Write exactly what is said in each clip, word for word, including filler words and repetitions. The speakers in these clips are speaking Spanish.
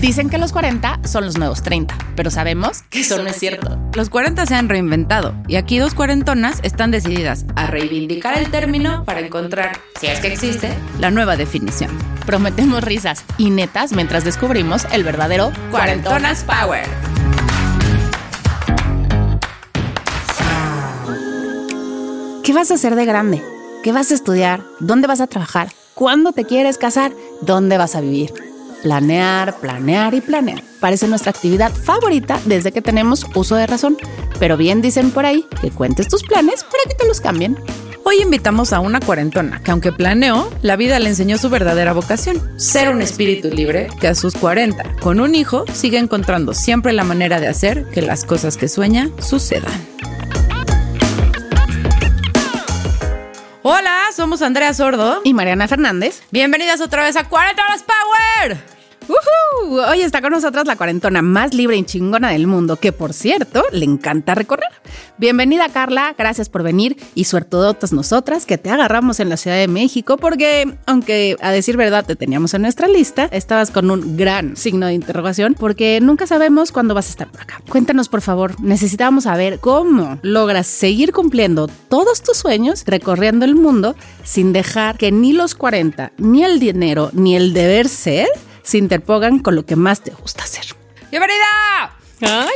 Dicen que los cuarenta son los nuevos treinta, pero sabemos que eso no es cierto. Los cuarenta se han reinventado y aquí dos cuarentonas están decididas a reivindicar el término para encontrar, si es que existe, la nueva definición. Prometemos risas y netas mientras descubrimos el verdadero Cuarentonas Power. ¿Qué vas a hacer de grande? ¿Qué vas a estudiar? ¿Dónde vas a trabajar? ¿Cuándo te quieres casar? ¿Dónde vas a vivir? Planear, planear y planear. Parece nuestra actividad favorita desde que tenemos uso de razón. Pero bien dicen por ahí que cuentes tus planes para que te los cambien. Hoy invitamos a una cuarentona que, aunque planeó, la vida le enseñó su verdadera vocación. Ser un espíritu libre que a sus cuarenta, con un hijo, sigue encontrando siempre la manera de hacer que las cosas que sueña sucedan. Hola, somos Andrea Sordo y Mariana Fernández. Bienvenidas otra vez a Cuarentonas Power. ¡Uhú! Hoy está con nosotras la cuarentona más libre y chingona del mundo, que por cierto, le encanta recorrer. Bienvenida, Carla, gracias por venir y suertudotas nosotras que te agarramos en la Ciudad de México porque, aunque a decir verdad te teníamos en nuestra lista, estabas con un gran signo de interrogación porque nunca sabemos cuándo vas a estar por acá. Cuéntanos, por favor, necesitamos saber cómo logras seguir cumpliendo todos tus sueños recorriendo el mundo sin dejar que ni los cuarenta, ni el dinero, ni el deber ser se interpongan con lo que más te gusta hacer. ¡Bienvenida! Hola,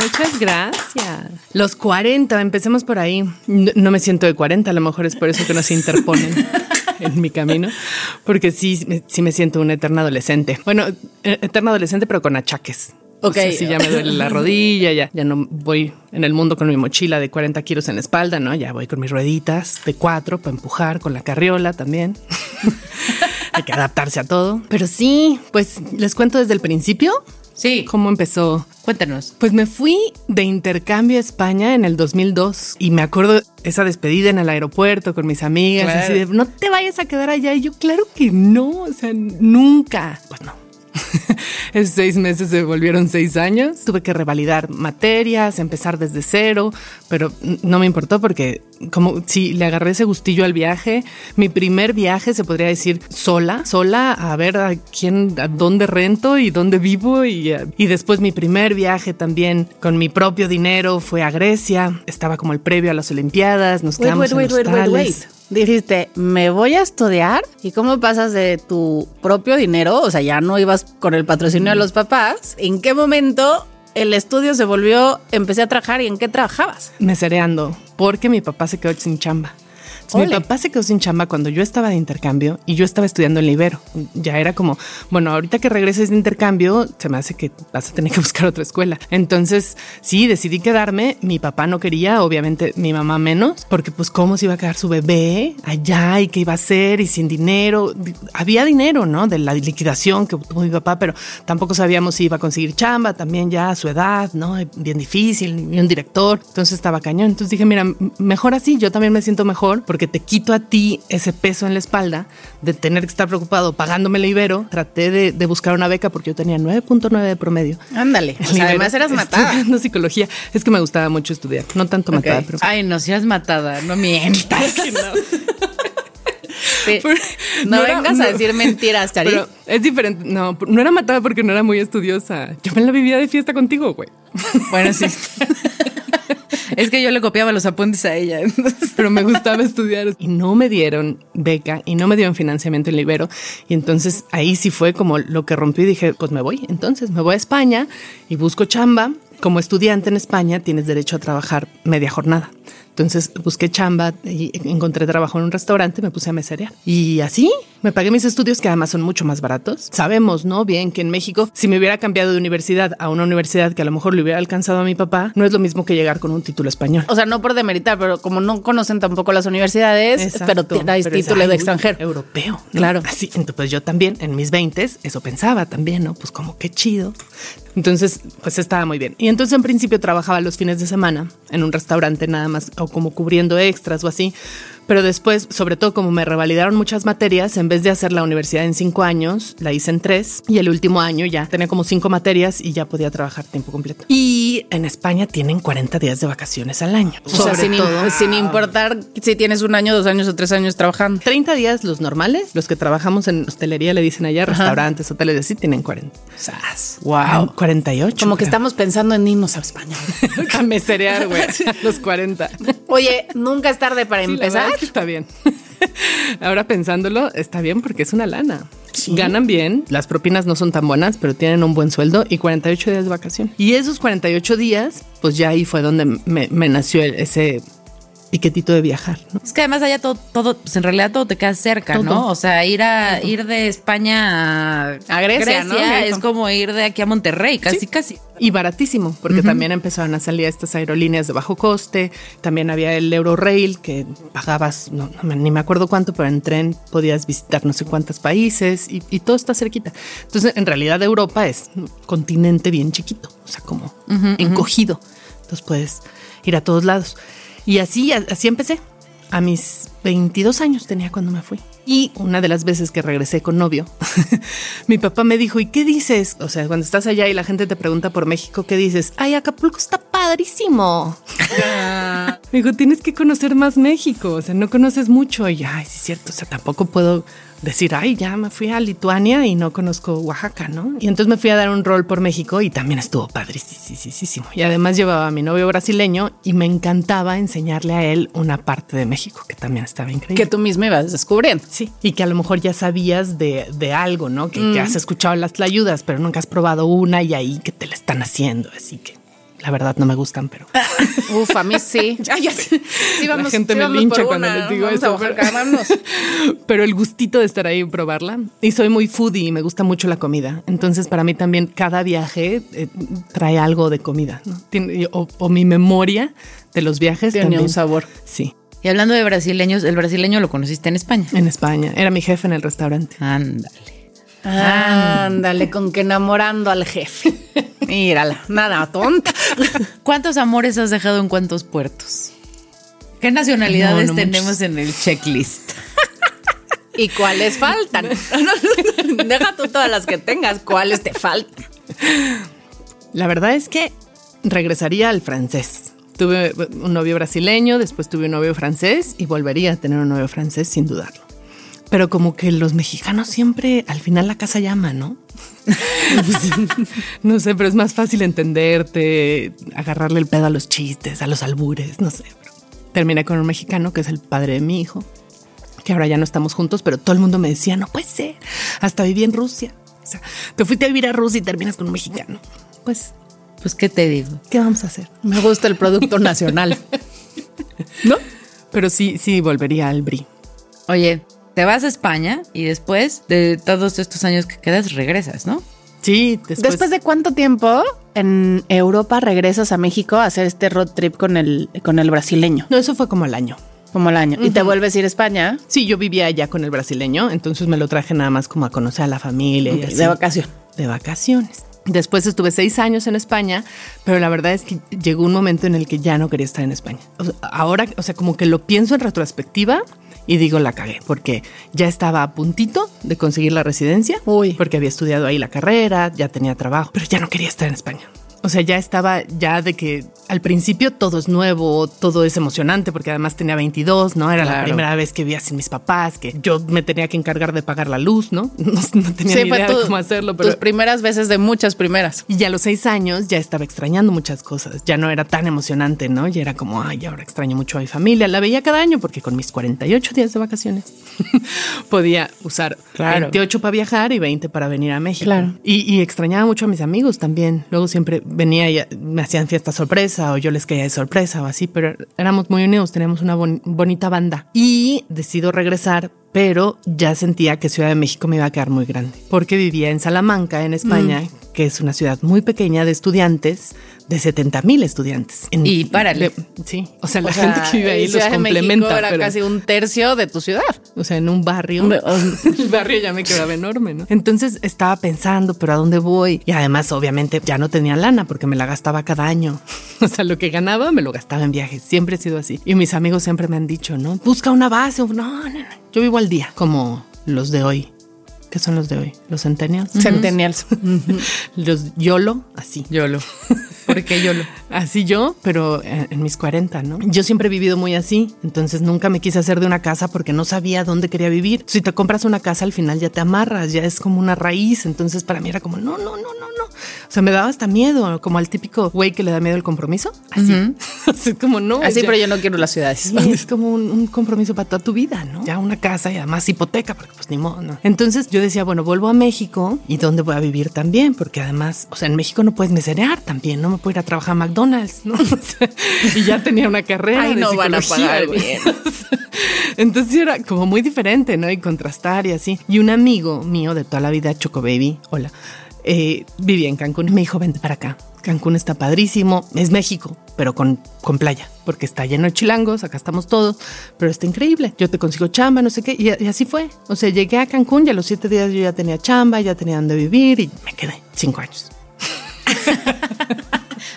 muchas gracias. Los cuarenta, empecemos por ahí. No, no me siento de cuarenta, a lo mejor es por eso que no se interponen en mi camino, porque sí, sí me siento una eterna adolescente. Bueno, eterna adolescente, pero con achaques. Ok. O sea, sí, ya me duele la rodilla, ya, ya no voy en el mundo con mi mochila de cuarenta kilos en la espalda, ¿no? Ya voy con mis rueditas de cuatro para empujar, con la carriola también. Hay que adaptarse a todo. Pero sí, pues les cuento desde el principio. Sí. ¿Cómo empezó? Cuéntanos. Pues me fui de intercambio a España en el dos mil dos y me acuerdo esa despedida en el aeropuerto con mis amigas. Claro. Así de, no te vayas a quedar allá. Y yo, claro que no, o sea, nunca. Pues no. Esos seis meses se volvieron seis años. Tuve que revalidar materias, empezar desde cero, pero no me importó porque como si le agarré ese gustillo al viaje. Mi primer viaje, se podría decir, sola, sola a ver a quién, a dónde rento y dónde vivo. Y, y después mi primer viaje también con mi propio dinero fue a Grecia. Estaba como el previo a las Olimpiadas, nos quedamos wait, wait, en wait, hostales. Wait, wait, wait. Dijiste, me voy a estudiar. ¿Y cómo pasas de tu propio dinero? O sea, ya no ibas con el patrocinio de los papás. ¿En qué momento el estudio se volvió, empecé a trabajar? ¿Y en qué trabajabas? Mesereando, porque mi papá se quedó sin chamba. Entonces, mi papá se quedó sin chamba cuando yo estaba de intercambio y yo estaba estudiando en el Ibero. Ya era como, bueno, ahorita que regreses de intercambio, se me hace que vas a tener que buscar otra escuela. Entonces, sí, decidí quedarme. Mi papá no quería, obviamente mi mamá menos, porque pues cómo se iba a quedar su bebé allá y qué iba a hacer y sin dinero. Había dinero, ¿no? De la liquidación que tuvo mi papá, pero tampoco sabíamos si iba a conseguir chamba también ya a su edad, ¿no? Bien difícil, ni un director. Entonces estaba cañón. Entonces dije, mira, mejor así, yo también me siento mejor, porque te quito a ti ese peso en la espalda de tener que estar preocupado pagándome el Ibero. Traté de, de buscar una beca porque yo tenía nueve punto nueve de promedio. Ándale. O sea, además eras matada. Estudiando psicología. Es que me gustaba mucho estudiar. No tanto okay. matada, pero... Ay, no seas matada. No mientas. No. Sí. Por, no, no vengas era, a no, decir mentiras, Cari. Pero es diferente. No, no era matada porque no era muy estudiosa. Yo me la vivía de fiesta contigo, güey. Bueno, sí. Es que yo le copiaba los apuntes a ella, entonces. Pero me gustaba estudiar. Y no me dieron beca y no me dieron financiamiento en el Ibero. Y entonces ahí sí fue como lo que rompí. Dije, pues me voy. Entonces me voy a España y busco chamba. Como estudiante en España tienes derecho a trabajar media jornada. Entonces busqué chamba y encontré trabajo en un restaurante, me puse a meserear. Y así me pagué mis estudios, que además son mucho más baratos. Sabemos, ¿no? Bien que en México, si me hubiera cambiado de universidad a una universidad que a lo mejor le hubiera alcanzado a mi papá, no es lo mismo que llegar con un título español. O sea, no por demeritar, pero como no conocen tampoco las universidades, exacto, pero tenéis título es, de extranjero. Europeo, ¿no? Claro. Así, entonces pues yo también en mis veintes eso pensaba también, ¿no? Pues como qué chido. Entonces, pues estaba muy bien. Y entonces en principio trabajaba los fines de semana en un restaurante nada más o como cubriendo extras o así, Pero después, sobre todo como me revalidaron muchas materias, en vez de hacer la universidad en cinco años, la hice en tres. Y el último año ya tenía como cinco materias y ya podía trabajar tiempo completo. Y en España tienen cuarenta días de vacaciones al año. O sea, sin, todo, sin importar si tienes un año, dos años o tres años trabajando. treinta días los normales, los que trabajamos en hostelería, le dicen allá, restaurantes, Ajá. hoteles, así tienen cuarenta. ¡Sas! ¡Wow! cuarenta y ocho. Como creo que estamos pensando en irnos a España. A meserear, güey. Los cuarenta. Oye, nunca es tarde para sí, empezar. Es que está bien. Ahora pensándolo, está bien porque es una lana. Sí. Ganan bien, las propinas no son tan buenas, pero tienen un buen sueldo y cuarenta y ocho días de vacación. Y esos cuarenta y ocho días, pues ya ahí fue donde me, me nació ese piquetito de viajar, ¿no? Es que además allá todo, todo, pues en realidad todo te queda cerca, todo, ¿no? Todo. O sea, ir a todo. ir de España a, a Grecia, Grecia, ¿no? Grecia es como ir de aquí a Monterrey, casi, sí. casi. Y baratísimo, porque uh-huh. también empezaron a salir estas aerolíneas de bajo coste. También había el Euro Rail, que pagabas, no, no, ni me acuerdo cuánto, pero en tren podías visitar no sé cuántos países y, y todo está cerquita. Entonces, en realidad Europa es un continente bien chiquito, o sea, como uh-huh, encogido. Uh-huh. Entonces puedes ir a todos lados. Y así, así empecé. A mis veintidós años tenía cuando me fui. Y una de las veces que regresé con novio, mi papá me dijo, ¿y qué dices? O sea, cuando estás allá y la gente te pregunta por México, ¿qué dices? ¡Ay, Acapulco está padrísimo! Yeah. Me dijo, tienes que conocer más México. O sea, no conoces mucho. Y ay, sí es cierto. O sea, tampoco puedo decir, ay, ya me fui a Lituania y no conozco Oaxaca, ¿no? Y entonces me fui a dar un rol por México y también estuvo padrísimo. Y además llevaba a mi novio brasileño y me encantaba enseñarle a él una parte de México que también estaba increíble. Que tú misma ibas descubriendo. Sí, y que a lo mejor ya sabías de, de algo, ¿no? Que, mm. que has escuchado las tlayudas, pero nunca has probado una y ahí que te la están haciendo, así que... La verdad no me gustan, pero... Uf, a mí sí. Ya, ya, sí, sí vamos, la gente sí me lincha cuando una, les digo vamos eso. Pero, pero el gustito de estar ahí y probarla. Y soy muy foodie y me gusta mucho la comida. Entonces, para mí también cada viaje eh, trae algo de comida, ¿no? Tiene, o, o mi memoria de los viajes tiene también un sabor. Sí. Y hablando de brasileños, ¿el brasileño lo conociste en España? En España. Era mi jefe en el restaurante. Ándale. Ah, ándale, con que enamorando al jefe. Mírala, nada tonta. ¿Cuántos amores has dejado en cuántos puertos? ¿Qué nacionalidades no, no tenemos muchos en el checklist? ¿Y cuáles faltan? Deja tú todas las que tengas, ¿cuáles te faltan? La verdad es que regresaría al francés. Tuve un novio brasileño, después tuve un novio francés y volvería a tener un novio francés sin dudarlo. Pero como que los mexicanos siempre, al final la casa llama, ¿no? No sé, pero es más fácil entenderte, agarrarle el pedo a los chistes, a los albures, no sé. Terminé con un mexicano que es el padre de mi hijo, que ahora ya no estamos juntos, pero todo el mundo me decía, no puede ser, hasta viví en Rusia. O sea, te fuiste a vivir a Rusia y terminas con un mexicano. Pues, pues, ¿qué te digo? ¿Qué vamos a hacer? Me gusta el producto nacional, ¿no? Pero sí, sí, volvería al B R I. Oye, te vas a España y después de todos estos años que quedas regresas, ¿no? Sí. Después, ¿Después de cuánto tiempo en Europa regresas a México a hacer este road trip con el, con el brasileño? No, eso fue como el año. Como el año. Uh-huh. ¿Y te vuelves a ir a España? Sí, yo vivía allá con el brasileño, entonces me lo traje nada más como a conocer a la familia. Okay, y así. De vacación. De vacaciones. Después estuve seis años en España, pero la verdad es que llegó un momento en el que ya no quería estar en España. O sea, ahora, o sea, como que lo pienso en retrospectiva y digo, la cagué, porque ya estaba a puntito de conseguir la residencia. Uy. Porque había estudiado ahí la carrera, ya tenía trabajo, pero ya no quería estar en España. O sea, ya estaba ya de que al principio todo es nuevo, todo es emocionante, porque además tenía veintidós, ¿no? Era claro. La primera vez que vivía sin mis papás, que yo me tenía que encargar de pagar la luz, ¿no? No, no tenía sí, ni idea tu, de cómo hacerlo. Pero tus primeras veces de muchas primeras. Y ya a los seis años ya estaba extrañando muchas cosas. Ya no era tan emocionante, ¿no? Ya era como, ay, ahora extraño mucho a mi familia. La veía cada año porque con mis cuarenta y ocho días de vacaciones podía usar claro. veintiocho para viajar y veinte para venir a México. Claro. Y, y extrañaba mucho a mis amigos también. Luego siempre venía y me hacían fiesta sorpresa o yo les caía de sorpresa o así, pero éramos muy unidos, teníamos una bon- bonita banda. Y decido regresar pero ya sentía que Ciudad de México me iba a quedar muy grande, porque vivía en Salamanca, en España, mm. que es una ciudad muy pequeña de estudiantes, de setenta mil estudiantes. En, y párale. De, sí, o sea, la o gente sea, que vive ahí los complementa. Ciudad era pero, casi un tercio de tu ciudad. O sea, en un barrio. El barrio ya me quedaba enorme, ¿no? Entonces estaba pensando, ¿pero a dónde voy? Y además, obviamente, ya no tenía lana porque me la gastaba cada año. O sea, lo que ganaba me lo gastaba en viajes. Siempre he sido así. Y mis amigos siempre me han dicho, ¿no? Busca una base. No, no, no. Yo vivo al día, como los de hoy. ¿Qué son los de hoy? ¿Los centennials? Centennials. Uh-huh. Los YOLO, así. YOLO. ¿Por qué YOLO? Así yo, pero en, en mis cuarenta, ¿no? Yo siempre he vivido muy así, entonces nunca me quise hacer de una casa porque no sabía dónde quería vivir. Si te compras una casa, al final ya te amarras, ya es como una raíz. Entonces para mí era como, no, no, no, no, no. O sea, me daba hasta miedo, como al típico güey que le da miedo el compromiso. Así. Uh-huh. Así como no. Así, ya, pero yo no quiero las ciudades. Sí, es como un, un compromiso para toda tu vida, ¿no? Ya una casa y además hipoteca, porque pues ni modo, ¿no? Entonces yo decía, bueno, vuelvo a México y dónde voy a vivir también, porque además, o sea, en México no puedes meserear también, no me puedo ir a trabajar a McDonald's, ¿no? Y ya tenía una carrera. Ay, de no van a pagar bien. Entonces era como muy diferente, ¿no? Y contrastar y así. Y un amigo mío de toda la vida, Choco Baby, hola, eh, vivía en Cancún y me dijo, vente para acá. Cancún está padrísimo, es México, pero con, con playa, porque está lleno de chilangos, acá estamos todos, pero está increíble. Yo te consigo chamba, no sé qué, y, y así fue. O sea, llegué a Cancún y a los siete días yo ya tenía chamba, ya tenía donde vivir y me quedé cinco años.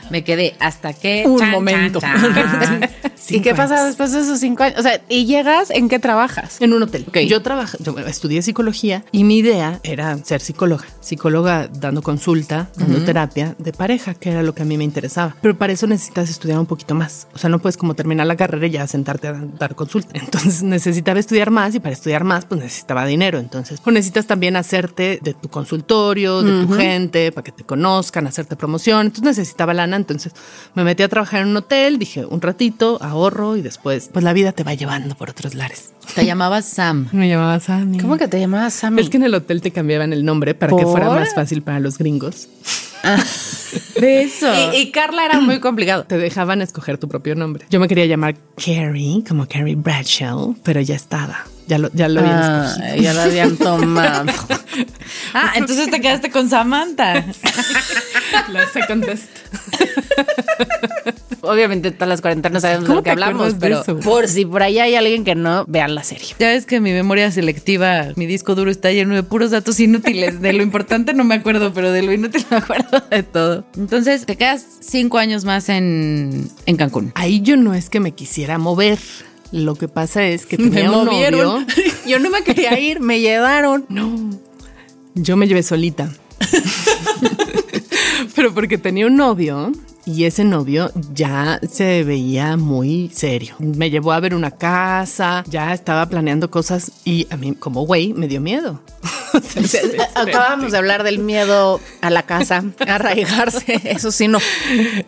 Me quedé hasta que... Un chan, momento. Chan, chan. ¿Y qué pasa después de esos cinco años? O sea, ¿y llegas? ¿En qué trabajas? En un hotel. Okay. Yo trabajé, yo estudié psicología y mi idea era ser psicóloga. Psicóloga dando consulta, dando uh-huh. terapia de pareja, que era lo que a mí me interesaba. Pero para eso necesitas estudiar un poquito más. O sea, no puedes como terminar la carrera y ya sentarte a dar consulta. Entonces necesitaba estudiar más y para estudiar más, pues necesitaba dinero. Entonces, pues necesitas también hacerte de tu consultorio, de uh-huh. tu gente, para que te conozcan, hacerte promoción. Entonces necesitaba lana. Entonces me metí a trabajar en un hotel, dije un ratito, ahorro y después pues la vida te va llevando por otros lares. Te llamabas Sam. Me llamaba Sammy. ¿Cómo que te llamabas Sammy? Es que en el hotel te cambiaban el nombre para ¿Por? que fuera más fácil para los gringos. Ah, de eso. Y, y Carla era muy complicado. Te dejaban escoger tu propio nombre. Yo me quería llamar Carrie, como Carrie Bradshaw, pero ya estaba. Ya lo, ya lo habían ah, escogido. Ya lo habían tomado. Ah, entonces te quedaste con Samantha. La second best. Obviamente todas las cuarenta no sabemos de lo que hablamos, pero por si por ahí hay alguien que no, vean la serie. Ya ves que mi memoria selectiva, mi disco duro está lleno de puros datos inútiles. De lo importante no me acuerdo, pero de lo inútil me acuerdo de todo. Entonces te quedas cinco años más en, en Cancún. Ahí yo no es que me quisiera mover. Lo que pasa es que tenía me un movieron. novio. Yo no me quería ir, me llevaron. No, yo me llevé solita. Pero porque tenía un novio y ese novio ya se veía muy serio. Me llevó a ver una casa, ya estaba planeando cosas y a mí como güey me dio miedo. O sea, acabamos de hablar del miedo a la casa, a arraigarse. Eso sí, no.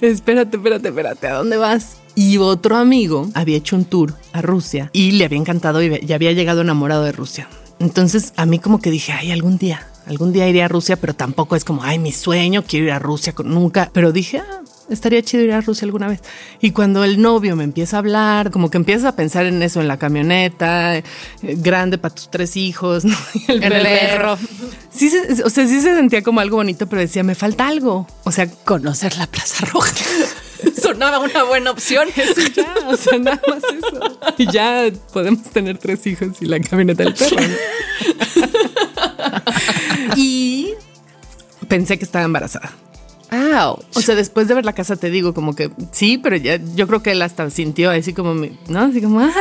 Espérate, espérate, espérate. ¿A dónde vas? Y otro amigo había hecho un tour a Rusia y le había encantado y ya había llegado enamorado de Rusia. Entonces a mí como que dije, ay, algún día, algún día iré a Rusia, pero tampoco es como, ay, mi sueño, quiero ir a Rusia, nunca. Pero dije, ah, estaría chido ir a Rusia alguna vez. Y cuando el novio me empieza a hablar, como que empieza a pensar en eso, en la camioneta, eh, grande para tus tres hijos, ¿no? El, el perro. Sí, se, o sea, sí se sentía como algo bonito, pero decía, me falta algo. O sea, conocer la Plaza Roja. Sonaba una buena opción. Eso ya, o sea, nada más eso. Y ya podemos tener tres hijos y la camioneta del perro, ¿no? Y pensé que estaba embarazada. Ouch. O sea, después de ver la casa te digo como que sí, pero ya yo creo que él hasta sintió así como, ¿no? Así como, ah,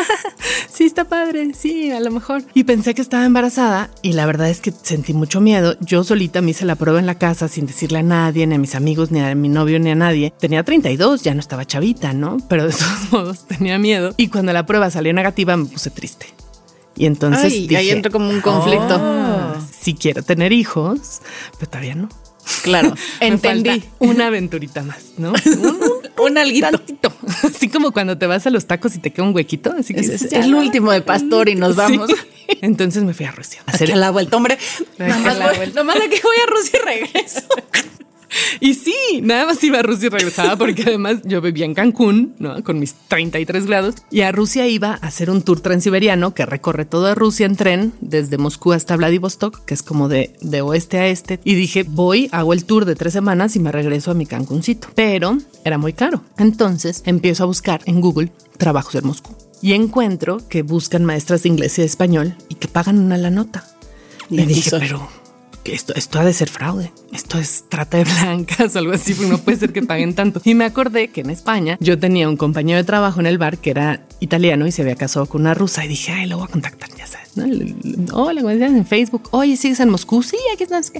sí está padre, sí, a lo mejor. Y pensé que estaba embarazada y la verdad es que sentí mucho miedo. Yo solita me hice la prueba en la casa sin decirle a nadie, ni a mis amigos, ni a mi novio, ni a nadie. Tenía treinta y dos, ya no estaba chavita, ¿no? Pero de todos modos tenía miedo. Y cuando la prueba salió negativa me puse triste. Y entonces Ay, dije... ahí entró como un conflicto. Oh. Sí quiero tener hijos, pero todavía no. Claro, entendí. Una aventurita más, ¿no? Un, un alguito. Tantito. Así como cuando te vas a los tacos y te queda un huequito. Así que es, es, es el no, último de pastor y nos vamos. Sí. Entonces me fui a Rusia. A hacer la vuelta, hombre. Nomás que voy a Rusia y regreso. Y sí, nada más iba a Rusia y regresaba, porque además yo vivía en Cancún, ¿no? Con mis treinta y tres grados. Y a Rusia iba a hacer un tour transiberiano que recorre toda Rusia en tren, desde Moscú hasta Vladivostok, que es como de, de oeste a este. Y dije, voy, hago el tour de tres semanas y me regreso a mi Cancuncito. Pero era muy caro. Entonces empiezo a buscar en Google trabajos en Moscú. Y encuentro que buscan maestras de inglés y de español y que pagan una la nota. Y, y dije, soy. pero... Esto, esto ha de ser fraude, esto es trata de blancas o algo así, porque no puede ser que paguen tanto. Y me acordé que en España yo tenía un compañero de trabajo en el bar que era italiano y se había casado con una rusa, y dije, ay, lo voy a contactar, ya sabes, ¿no? Hola, ¿cómo estás? En Facebook, oye, ¿sigues en Moscú? Sí, aquí estás.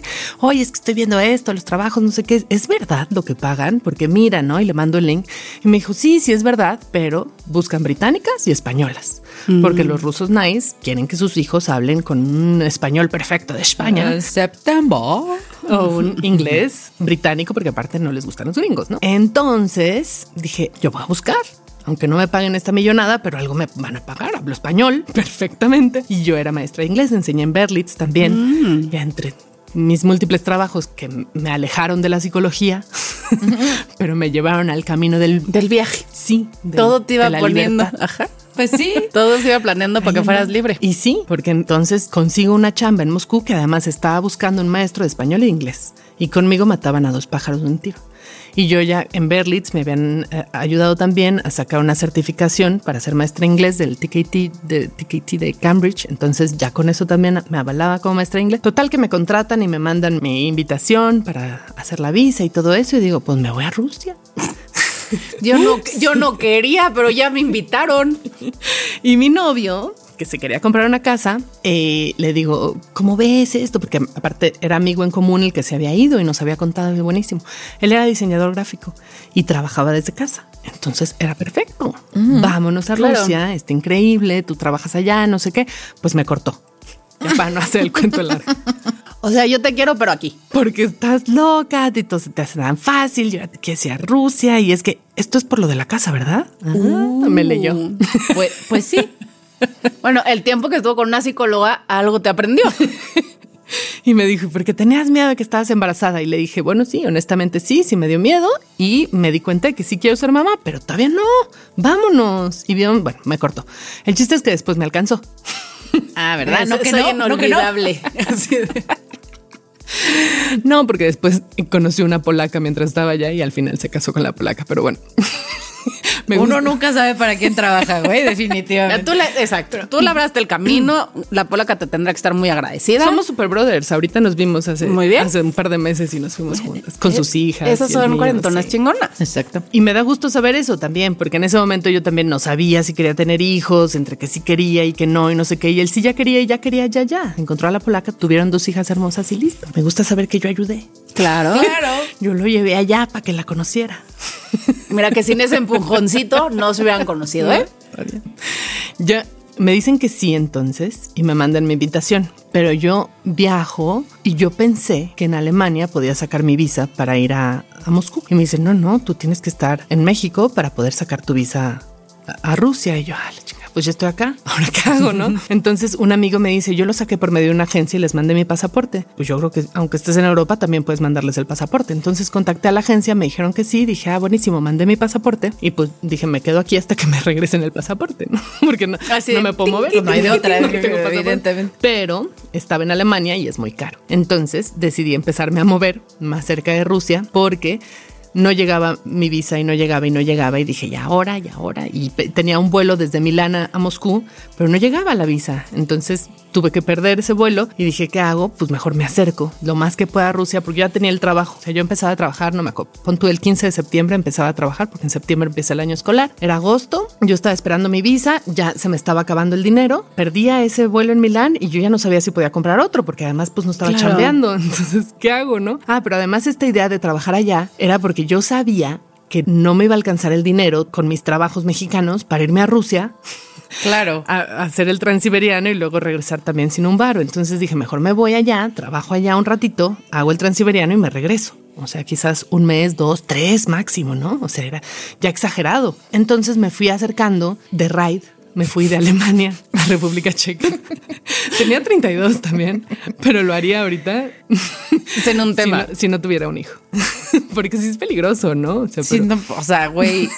Oye, es que estoy viendo esto, los trabajos, no sé qué. ¿Es verdad lo que pagan? Porque mira, ¿no? Y le mando el link. Y me dijo, sí, sí es verdad, pero buscan británicas y españolas, mm. porque los rusos nice quieren que sus hijos hablen con un español perfecto de España. Excepto Tambo. O un inglés británico, porque aparte no les gustan los gringos, ¿no? Entonces dije, yo voy a buscar, aunque no me paguen esta millonada, pero algo me van a pagar. Hablo español perfectamente. Y yo era maestra de inglés, enseñé en Berlitz también. Mm. Y entre mis múltiples trabajos que me alejaron de la psicología, pero me llevaron al camino del, del viaje. Sí. Del, Todo te iba poniendo. Libertad. Ajá. Pues sí, todo se iba planeando para que fueras libre. Y sí, porque entonces consigo una chamba en Moscú, que además estaba buscando un maestro de español e inglés. Y conmigo mataban a dos pájaros de un tiro. Y yo ya en Berlitz me habían eh, ayudado también a sacar una certificación para ser maestra de inglés del T K T de, T K T de Cambridge. Entonces ya con eso también me avalaba como maestra de inglés. Total que me contratan y me mandan mi invitación para hacer la visa y todo eso. Y digo, pues me voy a Rusia. Yo no, yo no quería, pero ya me invitaron. Y mi novio, que se quería comprar una casa, eh, le digo, ¿cómo ves esto? Porque aparte era amigo en común el que se había ido y nos había contado, es buenísimo. Él era diseñador gráfico y trabajaba desde casa. Entonces era perfecto. Mm, Vámonos a Rusia, claro. Está increíble, tú trabajas allá, no sé qué. Pues me cortó, ya para no hacer el cuento largo. O sea, yo te quiero, pero aquí. Porque estás loca, Tito, se te hace tan fácil, yo te quiero ir a Rusia. Y es que esto es por lo de la casa, ¿verdad? Uh, ah, me leyó. Pues, pues sí. Bueno, el tiempo que estuvo con una psicóloga, algo te aprendió. Y me dijo, ¿por qué tenías miedo de que estabas embarazada? Y le dije, bueno, sí, honestamente sí, sí me dio miedo. Y me di cuenta de que sí quiero ser mamá, pero todavía no. Vámonos. Y bien, bueno, me cortó. El chiste es que después me alcanzó. Ah, ¿verdad? No, que no, inolvidable. No, que no. Así de... No, porque después conocí una polaca mientras estaba allá y al final se casó con la polaca, pero bueno. Me Uno gusta. Nunca sabe para quién trabaja, güey, definitivamente. Tú la, exacto. Tú labraste el camino, la polaca te tendrá que estar muy agradecida. Somos super brothers, ahorita nos vimos hace, muy bien. hace un par de meses y nos fuimos juntas, con es, sus hijas. Esas son cuarentonas sí. chingonas. Exacto. Y me da gusto saber eso también, porque en ese momento yo también no sabía si quería tener hijos, entre que sí quería y que no, y no sé qué, y él sí ya quería y ya quería, ya, ya. Encontró a la polaca, tuvieron dos hijas hermosas y listo. Me gusta saber que yo ayudé. Claro. Claro. Yo lo llevé allá para que la conociera. Mira que sin ese empujoncito no se hubieran conocido, ¿eh? Ya me dicen que sí entonces y me mandan mi invitación, pero yo viajo y yo pensé que en Alemania podía sacar mi visa para ir a, a Moscú. Y me dicen, no, no, tú tienes que estar en México para poder sacar tu visa a, a Rusia. Y yo, ah, la chingada, pues ya estoy acá, ahora qué hago, ¿no? Entonces un amigo me dice, yo lo saqué por medio de una agencia y les mandé mi pasaporte. Pues yo creo que aunque estés en Europa también puedes mandarles el pasaporte. Entonces contacté a la agencia, me dijeron que sí, dije, ah, buenísimo, mandé mi pasaporte. Y pues dije, me quedo aquí hasta que me regresen el pasaporte, ¿no? Porque no, Así no me puedo mover. No hay de otra, no tengo pasaporte. Pero estaba en Alemania y es muy caro. Entonces decidí empezarme a mover más cerca de Rusia porque... no llegaba mi visa y no llegaba y no llegaba y dije, y ahora, y ahora. Y pe- tenía un vuelo desde Milán a Moscú, pero no llegaba la visa. Entonces tuve que perder ese vuelo y dije, ¿qué hago? Pues mejor me acerco lo más que pueda a Rusia porque ya tenía el trabajo. O sea, yo empezaba a trabajar, no me acuerdo. Pon tú el quince de septiembre empezaba a trabajar porque en septiembre empieza el año escolar. Era agosto, yo estaba esperando mi visa, ya se me estaba acabando el dinero. Perdía ese vuelo en Milán y yo ya no sabía si podía comprar otro porque además pues no estaba claro. chambeando. Entonces, ¿qué hago, no? Ah, pero además esta idea de trabajar allá era porque que yo sabía que no me iba a alcanzar el dinero con mis trabajos mexicanos para irme a Rusia. Claro. A, a hacer el transiberiano y luego regresar también sin un varo. Entonces dije, mejor me voy allá, trabajo allá un ratito, hago el transiberiano y me regreso. O sea, quizás un mes, dos, tres máximo, ¿no? O sea, era ya exagerado. Entonces me fui acercando de ride. me fui de Alemania a República Checa. Tenía treinta y dos también, pero lo haría ahorita. Es en un tema. Si no, si no tuviera un hijo. Porque sí es peligroso, ¿no? O sea, sí, pero... no, o sea, güey.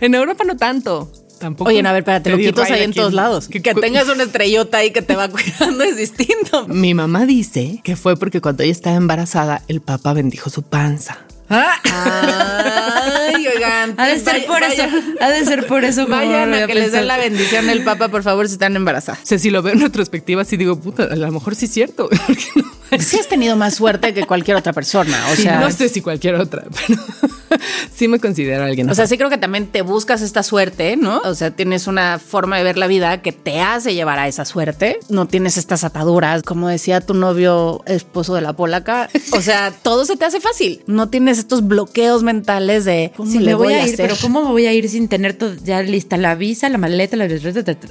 En Europa no tanto. Tampoco. Oye, no, a ver, espérate, loquitos hay en todos lados. Que, que tengas una estrellota ahí que te va cuidando es distinto. Mi mamá dice que fue porque cuando ella estaba embarazada, el papá bendijo su panza. ¿Ah? Ay, oigan. Ha de ser vaya, por vaya. eso. Ha de ser por eso. Vayan a que les den la bendición del Papa, por favor, si están embarazadas. O sea, si lo veo en retrospectiva, sí digo, puta, a lo mejor sí es cierto. No, sí has tenido más suerte que cualquier otra persona. O sea, sí, no sé si cualquier otra, pero sí me considero alguien. O sea, sí creo que también te buscas esta suerte, ¿no? O sea, tienes una forma de ver la vida que te hace llevar a esa suerte. No tienes estas ataduras. Como decía tu novio, esposo de la polaca. O sea, todo se te hace fácil. No tienes estos bloqueos mentales de cómo sí, le me voy, voy a ir, hacer? Pero cómo me voy a ir sin tener todo ya lista, la visa, la maleta, la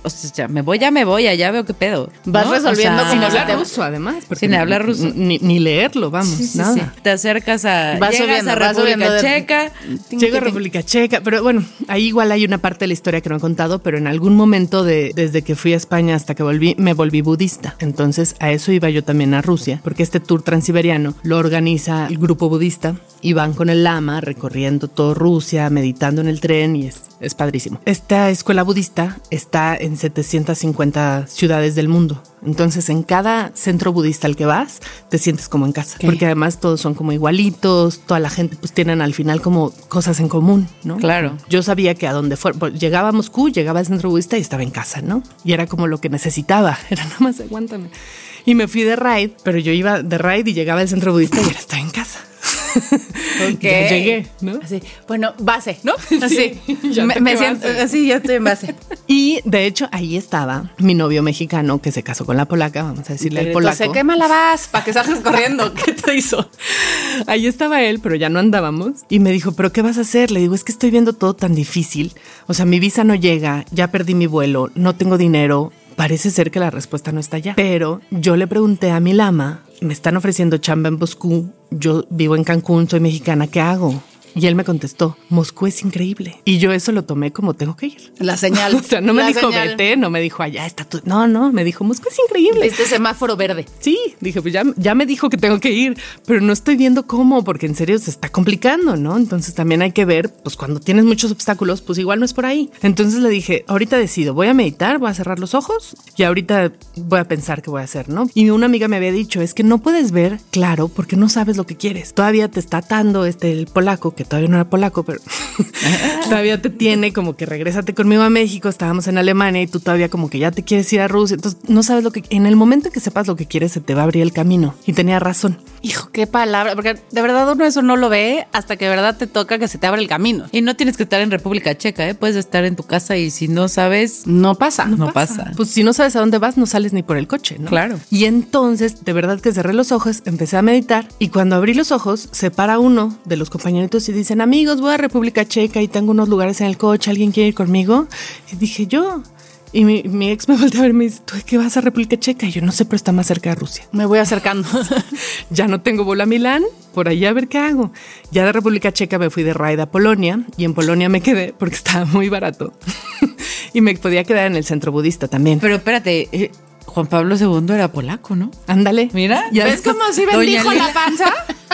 o sea, me voy, ya me voy, allá veo qué pedo. Vas ¿no? resolviendo o sea, sin hablar te... ruso, además, sin hablar ruso, ni, ni leerlo, vamos, sí, sí, nada. Sí, sí. Te acercas a vas llegas subiendo, a República de... Checa, llego a República Checa, pero bueno, ahí igual hay una parte de la historia que no he contado, pero en algún momento de desde que fui a España hasta que volví me volví budista. Entonces, a eso iba yo también a Rusia, porque este tour transiberiano lo organiza el grupo budista y van con el lama recorriendo toda Rusia, meditando en el tren y es, es padrísimo. Esta escuela budista está en setecientas cincuenta ciudades del mundo. Entonces, en cada centro budista al que vas, te sientes como en casa. Okay. Porque además todos son como igualitos, toda la gente pues tienen al final como cosas en común, ¿no? Claro. Yo sabía que a donde fuera, pues, llegaba a Moscú, llegaba al centro budista y estaba en casa, ¿no? Y era como lo que necesitaba, era nada más aguántame. Y me fui de raid, pero yo iba de raid y llegaba al centro budista y ahora estaba en casa. Okay. Ya llegué, ¿no? Así, bueno, base, ¿no? Así, sí, ya me, me siento, así ya estoy en base. Y de hecho ahí estaba mi novio mexicano que se casó con la polaca, vamos a decirle al polaco. Se quema la vas para que salgas corriendo. ¿Qué te hizo? Ahí estaba él, pero ya no andábamos. Y me dijo, ¿pero qué vas a hacer? Le digo, es que estoy viendo todo tan difícil. O sea, mi visa no llega, ya perdí mi vuelo, no tengo dinero. Parece ser que la respuesta no está allá. Pero yo le pregunté a mi lama, me están ofreciendo chamba en Moscú, yo vivo en Cancún, soy mexicana, ¿qué hago? Y él me contestó, Moscú es increíble. Y yo eso lo tomé como tengo que ir. La señal. O sea, no me dijo señal. Vete, no me dijo allá está tú. No, no, me dijo Moscú es increíble. Este semáforo verde. Sí, dije, pues ya, ya me dijo que tengo que ir, pero no estoy viendo cómo, porque en serio se está complicando, ¿no? Entonces también hay que ver, pues cuando tienes muchos obstáculos, pues igual no es por ahí. Entonces le dije, ahorita decido, voy a meditar, voy a cerrar los ojos y ahorita voy a pensar qué voy a hacer, ¿no? Y una amiga me había dicho, es que no puedes ver claro porque no sabes lo que quieres. Todavía te está atando este el polaco, que todavía no era polaco, pero todavía te tiene como que regrésate conmigo a México, estábamos en Alemania y tú todavía como que ya te quieres ir a Rusia, entonces no sabes lo que, en el momento en que sepas lo que quieres se te va a abrir el camino. Y tenía razón. Hijo, qué palabra, porque de verdad uno eso no lo ve hasta que de verdad te toca que se te abra el camino. Y no tienes que estar en República Checa, ¿eh? Puedes estar en tu casa y si no sabes, no pasa. No, no pasa. pasa. Pues si no sabes a dónde vas, no sales ni por el coche, ¿no? Claro. Y entonces, de verdad que cerré los ojos, empecé a meditar y cuando abrí los ojos, se para uno de los compañeritos y dicen, amigos, voy a República Checa y tengo unos lugares en el coche, ¿alguien quiere ir conmigo? Y dije, yo... Y mi, mi ex me voltea a ver y me dice, ¿tú de qué vas a República Checa? Y yo, no sé, pero está más cerca de Rusia. Me voy acercando. Ya no tengo vuelo a Milán, por ahí a ver qué hago. Ya de República Checa me fui de raid a Polonia y en Polonia me quedé porque estaba muy barato. Y me podía quedar en el centro budista también. Pero espérate... Eh. Juan Pablo segundo era polaco, ¿no? Ándale. Mira. ¿Ya ves cómo si bendijo la panza?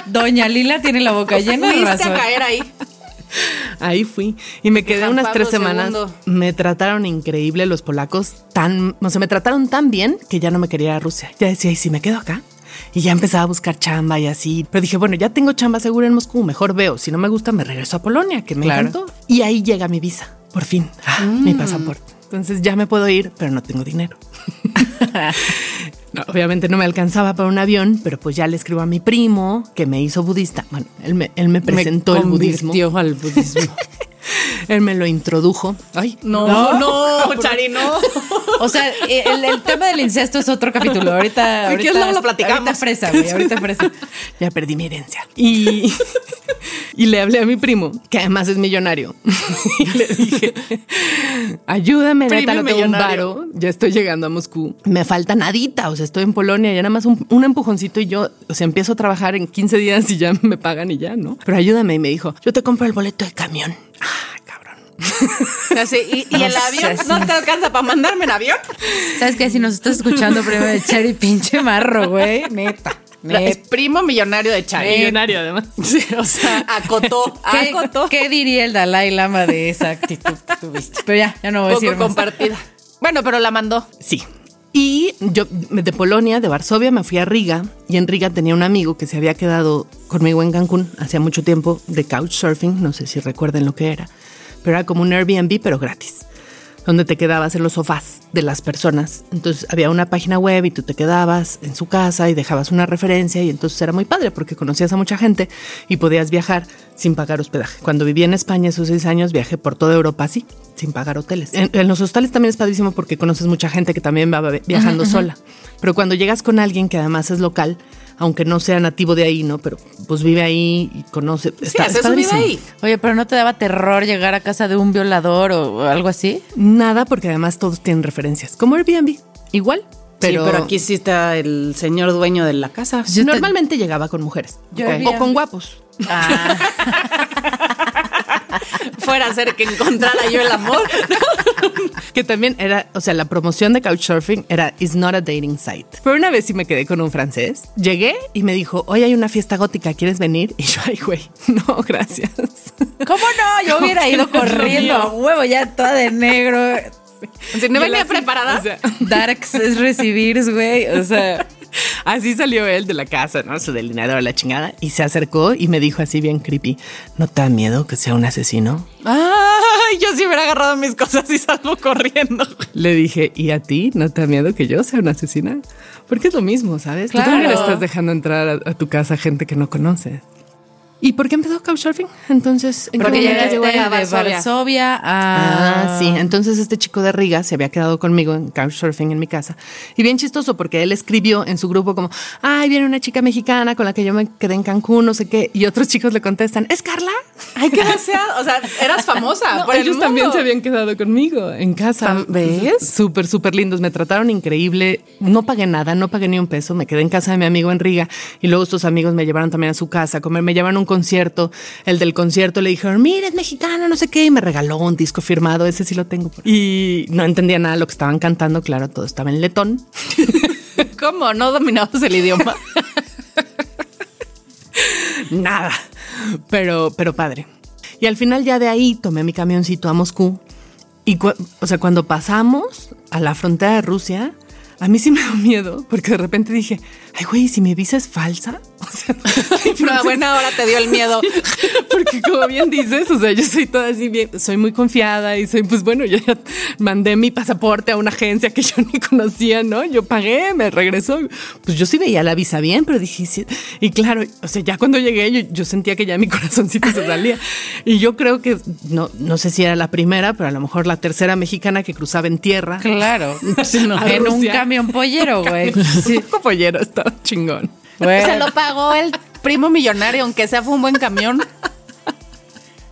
Doña Lila tiene la boca llena de razón. A caer ahí. Ahí fui. Y me quedé Juan unas Pablo tres semanas. Segundo. Me trataron increíble los polacos. Tan, o sea, me trataron tan bien que ya no me quería ir a Rusia. Ya decía, ¿y si me quedo acá? Y ya empezaba a buscar chamba y así. Pero dije, bueno, ya tengo chamba segura en Moscú. Mejor veo. Si no me gusta, me regreso a Polonia, que me claro. encantó. Y ahí llega mi visa. Por fin. Ah, mm. Mi pasaporte. Entonces ya me puedo ir, pero no tengo dinero. No, obviamente no me alcanzaba para un avión, pero pues ya le escribo a mi primo que me hizo budista. Bueno, él me, él me presentó me el budismo. Al budismo. Él me lo introdujo. Ay, no, no, no Chari, no. O sea, el, el tema del incesto es otro capítulo. Ahorita, ahorita, luego lo platicamos. Ahorita fresa, güey, ahorita fresa. Ya perdí mi herencia. Y, y le hablé a mi primo, que además es millonario. Y le dije, ayúdame, neta, no tengo un varo. Ya estoy llegando a Moscú. Me falta nadita. O sea, estoy en Polonia, ya nada más un, un empujoncito y yo, o sea, empiezo a trabajar en quince días y ya me pagan y ya, ¿no? Pero ayúdame. Y me dijo, yo te compro el boleto de camión. Ah, cabrón. Así, y, y el avión no te alcanza para mandarme en avión. ¿Sabes qué? Si nos estás escuchando, primo de Chari, pinche marro, güey. Neta. Net. Es primo millonario de Chari. Millonario, además. Sí, o sea, acotó, ¿Qué, acotó. ¿Qué diría el Dalai Lama de esa actitud que tuviste? Pero ya, ya no voy a decir más. Poco compartida. Bueno, pero la mandó. Sí. Y yo de Polonia, de Varsovia, me fui a Riga. Y en Riga tenía un amigo que se había quedado conmigo en Cancún hacía mucho tiempo, de Couchsurfing. No sé si recuerden lo que era. Pero era como un Airbnb, pero gratis, donde te quedabas en los sofás de las personas. Entonces había una página web y tú te quedabas en su casa y dejabas una referencia, y entonces era muy padre porque conocías a mucha gente y podías viajar sin pagar hospedaje. Cuando viví en España esos seis años viajé por toda Europa así, sin pagar hoteles. En, en los hostales también es padrísimo porque conoces mucha gente que también va viajando ajá, sola. Ajá. Pero cuando llegas con alguien que además es local, aunque no sea nativo de ahí, ¿no? Pero pues vive ahí y conoce. Está, sí, está vive ahí. Oye, ¿pero no te daba terror llegar a casa de un violador o algo así? Nada, porque además todos tienen referencias. Como Airbnb, igual. Pero, sí, pero aquí sí está el señor dueño de la casa. Yo Normalmente te... llegaba con mujeres. Yo o, o con guapos. Ah. Fuera a ser que encontrara yo el amor. Que también era, o sea, la promoción de Couchsurfing era It's not a dating site. Pero una vez sí me quedé con un francés. Llegué y me dijo, hoy hay una fiesta gótica, ¿quieres venir? Y yo, ay, güey, no, gracias. ¿Cómo no? Yo hubiera ido corriendo a huevo, ya toda de negro. Si no venía preparada. O sea, darks es recibir, güey, o sea... Así salió él de la casa, ¿no? Su delineador, la chingada. Y se acercó y me dijo así bien creepy, ¿no te da miedo que sea un asesino? Ay, yo sí hubiera agarrado mis cosas y salgo corriendo. Le dije, ¿y a ti no te da miedo que yo sea una asesina? Porque es lo mismo, ¿sabes? Claro. Tú también estás dejando entrar a, a tu casa gente que no conoces. ¿Y por qué empezó Couchsurfing? Entonces, ¿en porque ya llegó de Varsovia a... Ah, sí. Entonces este chico de Riga se había quedado conmigo en Couchsurfing en mi casa. Y bien chistoso porque él escribió en su grupo como, ay, viene una chica mexicana con la que yo me quedé en Cancún, no sé qué. Y otros chicos le contestan, ¿es Carla? Ay, qué deseado. O sea, eras famosa. No, por ellos el también se habían quedado conmigo en casa. ¿Ves? Súper, súper lindos. Me trataron increíble. No pagué nada, no pagué ni un peso. Me quedé en casa de mi amigo en Riga. Y luego estos amigos me llevaron también a su casa a comer. Me llevaron un concierto, el del concierto le dijeron, mira, es mexicano, no sé qué, y me regaló un disco firmado, ese sí lo tengo. Por y no entendía nada de lo que estaban cantando, claro, todo estaba en letón. ¿Cómo? ¿No dominabas el idioma? Nada, pero, pero padre. Y al final ya de ahí tomé mi camioncito a Moscú y, o sea, cuando pasamos a la frontera de Rusia, a mí sí me dio miedo porque de repente dije, ay, güey, si mi visa es falsa. O sea, pero a buena hora te dio el miedo. Porque como bien dices, o sea, yo soy toda así bien, soy muy confiada y soy, pues bueno, yo ya mandé mi pasaporte a una agencia que yo ni conocía, ¿no? Yo pagué, me regresó. Pues yo sí veía la visa bien, pero dije, sí. Y claro, o sea, ya cuando llegué, yo, yo sentía que ya mi corazoncito se salía. Y yo creo que, no, no sé si era la primera, pero a lo mejor la tercera mexicana que cruzaba en tierra. Claro. No, en un camión pollero, güey. Sí. Un poco pollero, estaba chingón. Bueno. Se lo pagó el primo millonario, aunque sea fue un buen camión.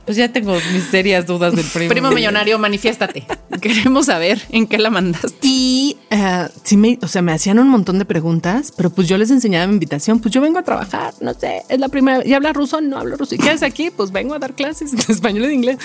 Pues ya tengo mis serias dudas del primo. Primo millonario, manifiéstate. Queremos saber en qué la mandaste. Y uh, sí me, o sea, me hacían un montón de preguntas, pero pues yo les enseñaba mi invitación. Pues yo vengo a trabajar, no sé, es la primera vez. ¿Y hablas ruso? No hablo ruso. ¿Y qué haces aquí? Pues vengo a dar clases de español y de inglés.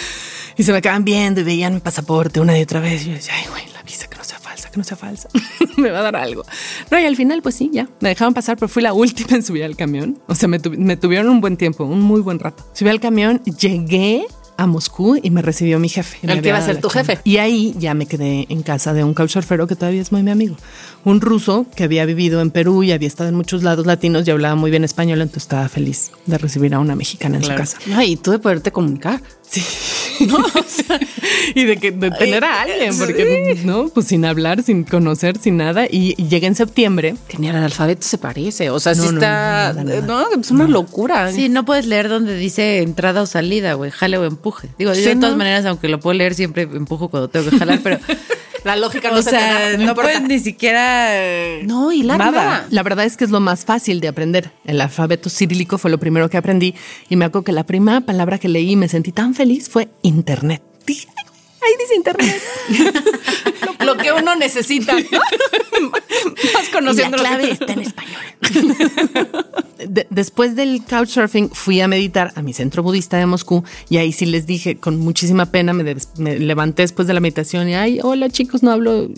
Y se me acaban viendo y veían mi pasaporte una y otra vez. Y yo decía, ay, güey, la visa que no sea falsa, que no sea falsa. Me va a dar algo. No, y al final, pues sí, ya. Me dejaron pasar, pero fui la última en subir al camión. O sea, me, tu- me tuvieron un buen tiempo, un muy buen rato. Subí al camión, llegué a Moscú y me recibió mi jefe. El que iba a ser tu jefe. Y ahí ya me quedé en casa de un couchsurfero que todavía es muy mi amigo. Un ruso que había vivido en Perú y había estado en muchos lados latinos y hablaba muy bien español, entonces estaba feliz de recibir a una mexicana en claro. su casa. No, y tú de poderte comunicar. Sí. No, o sea, y de, que, de tener a alguien, porque sí. no, pues sin hablar, sin conocer, sin nada. Y, y llega en septiembre. Que ni al alfabeto se parece. O sea, no, sí no, está. No, nada, nada. no es una no. locura. Sí, no puedes leer donde dice entrada o salida, güey. Jale o empuje. Digo, sí, yo de todas no. maneras, aunque lo puedo leer, siempre empujo cuando tengo que jalar, pero. La lógica no o se sea, te da, no puedes ni siquiera no hilar nada. nada. La verdad es que es lo más fácil de aprender. El alfabeto cirílico fue lo primero que aprendí y me acuerdo que la primera palabra que leí y me sentí tan feliz fue internet. Ahí dice internet. Lo que uno necesita. Más conociendo. Y la clave está en español. de, después del couchsurfing fui a meditar a mi centro budista de Moscú y ahí sí les dije con muchísima pena, me, des, me levanté después de la meditación y ay, hola chicos, no hablo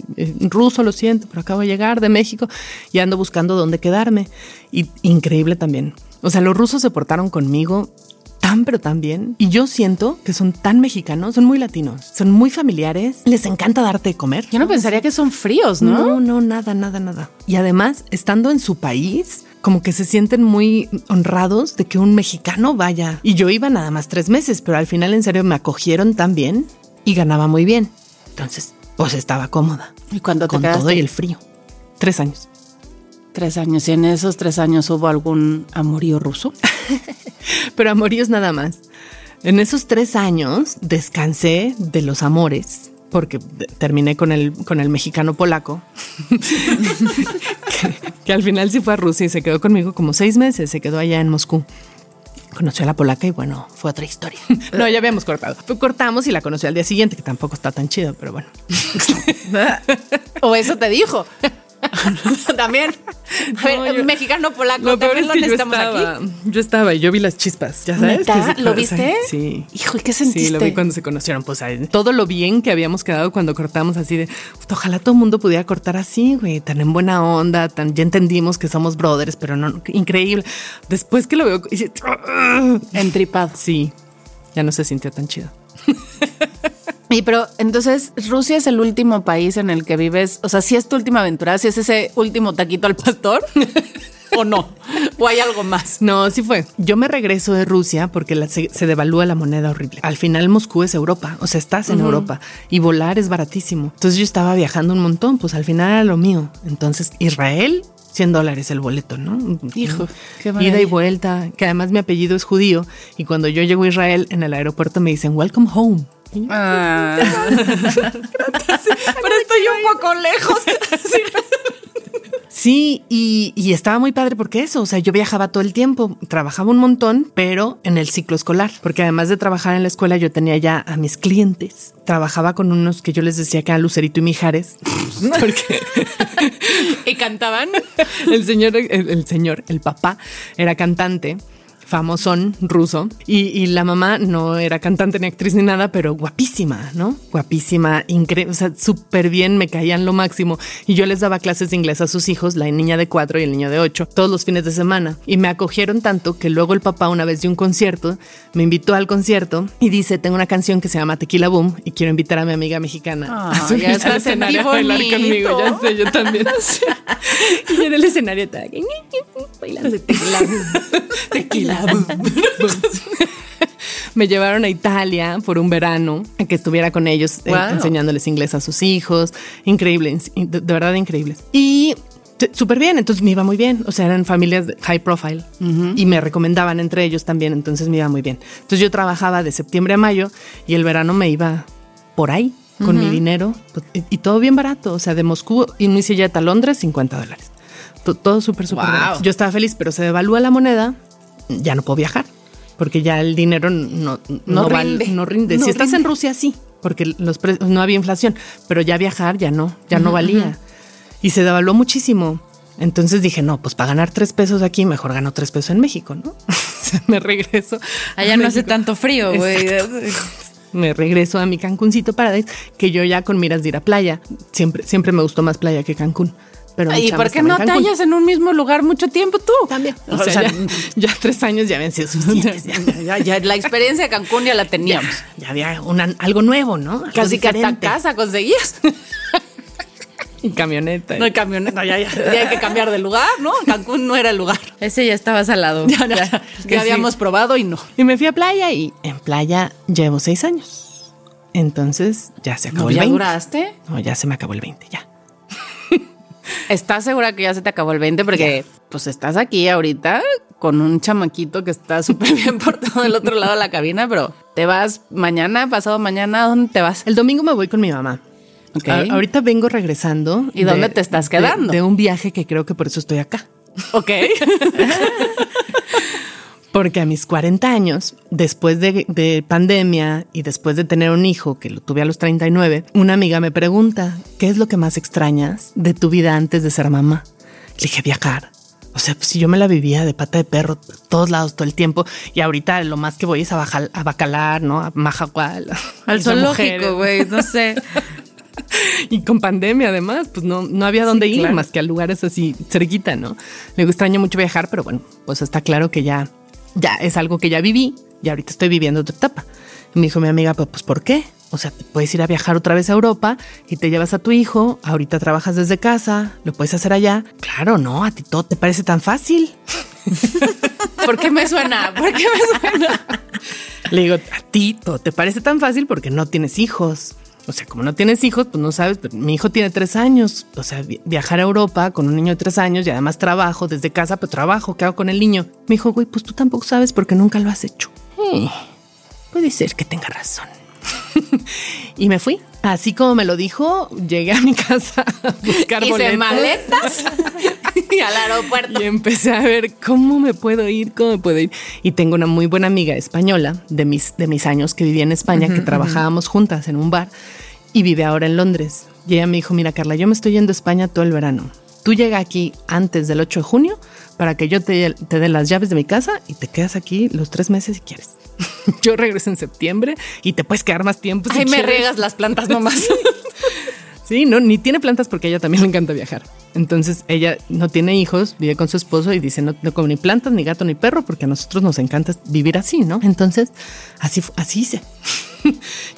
ruso, lo siento, pero acabo de llegar de México y ando buscando dónde quedarme. Y increíble también. O sea, los rusos se portaron conmigo tan pero tan bien. Y yo siento que son tan mexicanos, son muy latinos, son muy familiares, les encanta darte de comer. Yo no pensaría que son fríos, ¿no? No, no, nada, nada, nada. Y además, estando en su país, como que se sienten muy honrados de que un mexicano vaya. Y yo iba nada más tres meses, pero al final en serio me acogieron tan bien y ganaba muy bien. Entonces, pues estaba cómoda. ¿Y cuando te quedaste? Con todo y el frío. Tres años. Tres años. ¿Y en esos tres años hubo algún amorío ruso? Pero amoríos nada más. En esos tres años descansé de los amores porque terminé con el, con el mexicano polaco que, que al final sí fue a Rusia y se quedó conmigo como seis meses. Se quedó allá en Moscú. Conoció a la polaca y bueno, fue otra historia. No, ya habíamos cortado. Cortamos y la conocí al día siguiente, que tampoco está tan chido, pero bueno. O eso te dijo. También no, yo, mexicano polaco lo también lo es que necesitamos yo estaba, aquí yo estaba y yo vi las chispas, ya sabes que, ¿lo viste? O sea, sí, hijo, ¿y qué sentiste? Sí, lo vi cuando se conocieron, pues ahí, todo lo bien que habíamos quedado cuando cortamos, así de ojalá todo el mundo pudiera cortar así, güey, tan en buena onda, tan ya entendimos que somos brothers, pero no, increíble. Después que lo veo entripado, sí, ya no se sintió tan chido. Y pero entonces Rusia es el último país en el que vives, o sea, ¿sí es tu última aventura? ¿Sí es ese último taquito al pastor? ¿O no? ¿O hay algo más? No, sí fue. Yo me regreso de Rusia porque la, se, se devalúa la moneda horrible. Al final Moscú es Europa, o sea, estás en uh-huh. Europa y volar es baratísimo. Entonces yo estaba viajando un montón, pues al final era lo mío. Entonces Israel, cien dólares el boleto, ¿no? Hijo, qué maravilla. Ida y vuelta, que además mi apellido es judío y cuando yo llego a Israel en el aeropuerto me dicen welcome home. Ah. Pero estoy un poco lejos. Sí, y, y estaba muy padre porque eso, o sea, yo viajaba todo el tiempo, trabajaba un montón, pero en el ciclo escolar, porque además de trabajar en la escuela yo tenía ya a mis clientes. Trabajaba con unos que yo les decía que eran Lucerito y Mijares. Porque y cantaban. El señor, el, el señor, el papá era cantante. Famosón ruso y, y la mamá no era cantante ni actriz ni nada, pero guapísima, ¿no? Guapísima, increíble, o sea, súper bien, me caían lo máximo. Y yo les daba clases de inglés a sus hijos, la niña de cuatro y el niño de ocho, todos los fines de semana. Y me acogieron tanto que luego el papá, una vez de un concierto, me invitó al concierto y dice, tengo una canción que se llama Tequila Boom y quiero invitar a mi amiga mexicana oh, a subir al escenario a bailar conmigo. Ya sé, yo también. Y en el escenario estaba bailando Tequila Boom. Tequila. Me llevaron a Italia por un verano a que estuviera con ellos, wow. eh, enseñándoles inglés a sus hijos. Increíble, de, de verdad increíble. Y t- súper bien, entonces me iba muy bien. O sea, eran familias de high profile uh-huh. y me recomendaban entre ellos también, entonces me iba muy bien. Entonces yo trabajaba de septiembre a mayo y el verano me iba por ahí con uh-huh. mi dinero y, y todo bien barato. O sea, de Moscú y mi silleta a Londres, cincuenta dólares. T- todo súper, súper wow. barato. Yo estaba feliz, pero se devalúa la moneda. Ya no puedo viajar porque ya el dinero no, no, no rinde. Val, no rinde. No si rinde. Estás en Rusia, sí, porque los pre- no había inflación, pero ya viajar ya no, ya uh-huh, no valía uh-huh. y se devaluó muchísimo. Entonces dije, no, pues para ganar tres pesos aquí, mejor gano tres pesos en México, ¿no? Me regreso. Allá no hace tanto frío, güey. Me regreso a mi Cancuncito Paradise, que yo ya con miras de ir a playa. Siempre, siempre me gustó más playa que Cancún. Pero ¿y por qué no te hallas en un mismo lugar mucho tiempo tú? También. O, o sea, sea ya, ya tres años ya habían sido suficientes. Ya, ya, ya, ya, la experiencia de Cancún ya la teníamos. Ya, ya había una, algo nuevo, ¿no? Algo casi diferente. Que hasta casa conseguías. Y camioneta. ¿Eh? No hay camioneta. No, ya, ya. Ya hay que cambiar de lugar, ¿no? Cancún no era el lugar. Ese ya estaba salado. Ya, ya, ya, que ya habíamos sí. probado y no. Y me fui a playa y en playa llevo seis años. Entonces ya se acabó no, el veinte. ¿Ya duraste? No, ya se me acabó el veinte, ya. ¿Estás segura que ya se te acabó el veinte? Porque yeah. pues estás aquí ahorita con un chamaquito que está súper bien por todo el otro lado de la cabina, pero ¿te vas mañana, pasado mañana? ¿A dónde te vas? El domingo me voy con mi mamá. Okay. A- ahorita vengo regresando. ¿Y de, dónde te estás quedando? De, de un viaje que creo que por eso estoy acá. Ok. Porque a mis cuarenta años, después de, de pandemia y después de tener un hijo, que lo tuve a los treinta y nueve, una amiga me pregunta, ¿qué es lo que más extrañas de tu vida antes de ser mamá? Le dije, viajar. O sea, pues si yo me la vivía de pata de perro todos lados, todo el tiempo. Y ahorita lo más que voy es a, bajal, a Bacalar, ¿no? A Majahual. Al zoológico, güey, no sé. Y con pandemia, además, pues no, no había dónde sí, ir claro. más que a lugares así cerquita, ¿no? Le extraño mucho viajar, pero bueno, pues está claro que ya, ya es algo que ya viví y ahorita estoy viviendo otra etapa. Y me dijo mi amiga, pues ¿por qué? O sea, te puedes ir a viajar otra vez a Europa y te llevas a tu hijo, ahorita trabajas desde casa, lo puedes hacer allá. Claro, no, a ti todo te parece tan fácil. ¿Por qué me suena? ¿Por qué me suena? Le digo, a ti todo te parece tan fácil porque no tienes hijos. O sea, como no tienes hijos, pues no sabes, pero mi hijo tiene tres años. O sea, viajar a Europa con un niño de tres años y además trabajo desde casa, pero trabajo, ¿qué hago con el niño? Me dijo, güey, pues tú tampoco sabes porque nunca lo has hecho. Hmm, puede ser que tenga razón. Y me fui. Así como me lo dijo, llegué a mi casa a buscar boletos. Hice maletas y al aeropuerto. Y empecé a ver cómo me puedo ir, cómo me puedo ir. Y tengo una muy buena amiga española de mis, de mis años que vivía en España, uh-huh, que trabajábamos uh-huh. juntas en un bar y vive ahora en Londres. Y ella me dijo, mira, Carla, yo me estoy yendo a España todo el verano. Tú llega aquí antes del ocho de junio para que yo te, te dé las llaves de mi casa y te quedas aquí los tres meses si quieres. Yo regreso en septiembre y te puedes quedar más tiempo. Ay, si me quieres. Riegas las plantas nomás. Sí. Sí, no, ni tiene plantas porque a ella también le encanta viajar. Entonces ella no tiene hijos, vive con su esposo y dice no, no como ni plantas, ni gato, ni perro, porque a nosotros nos encanta vivir así, ¿no? Entonces así, así hice.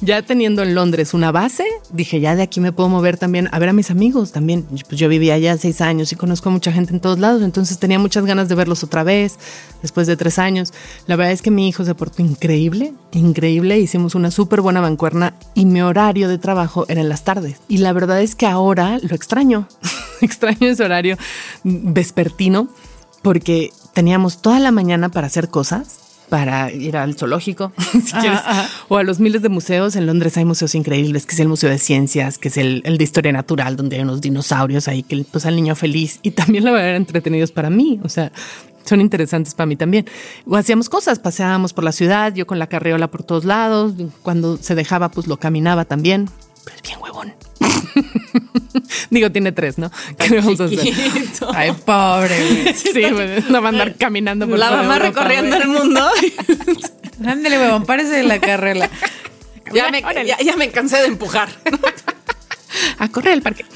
Ya teniendo en Londres una base, dije, ya de aquí me puedo mover también a ver a mis amigos también. Pues yo vivía allá seis años y conozco a mucha gente en todos lados, entonces tenía muchas ganas de verlos otra vez después de tres años. La verdad es que mi hijo se portó increíble, increíble. Hicimos una súper buena mancuerna y mi horario de trabajo era en las tardes. Y la verdad es que ahora lo extraño, extraño ese horario vespertino porque teníamos toda la mañana para hacer cosas. Para ir al zoológico, si ah, quieres, ah. o a los miles de museos. En Londres hay museos increíbles, que es el Museo de Ciencias, que es el, el de Historia Natural, donde hay unos dinosaurios ahí que pues al niño feliz. Y también la verdad eran entretenidos para mí, o sea, son interesantes para mí también. O hacíamos cosas, paseábamos por la ciudad, yo con la carriola por todos lados. Cuando se dejaba, pues lo caminaba también. Pero es bien huevón. Digo, tiene tres, ¿no? ¿Qué le vamos a hacer? Ay, pobre. Sí, no va a andar caminando por la mamá Europa, recorriendo ¿ver? El mundo. Ándale, huevón, párese de la carrera. Ya me, ya, ya me cansé de empujar. A correr al parque.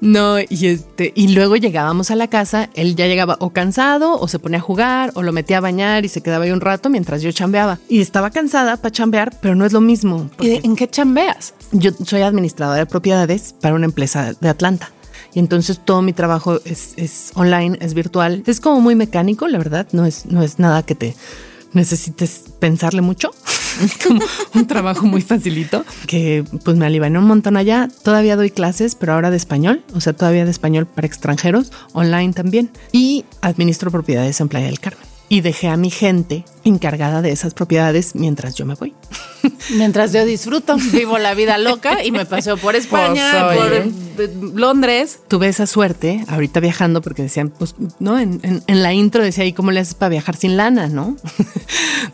No, y este, y luego llegábamos a la casa, él ya llegaba o cansado, o se ponía a jugar, o lo metía a bañar y se quedaba ahí un rato mientras yo chambeaba. Y estaba cansada para chambear, pero no es lo mismo. ¿Y en qué chambeas? Yo soy administradora de propiedades para una empresa de Atlanta. Y entonces todo mi trabajo es, es online, es virtual. Es como muy mecánico, la verdad. No es, no es nada que te necesites pensarle mucho. Es como un trabajo muy facilito que pues me alivané un montón allá. Todavía doy clases, pero ahora de español, o sea, todavía de español para extranjeros, online también. Y administro propiedades en Playa del Carmen. Y dejé a mi gente encargada de esas propiedades mientras yo me voy. Mientras yo disfruto, vivo la vida loca y me paseo por España, pues por Londres. Tuve esa suerte ahorita viajando porque decían, pues, ¿no? En, en, en la intro decía, ¿y cómo le haces para viajar sin lana, no?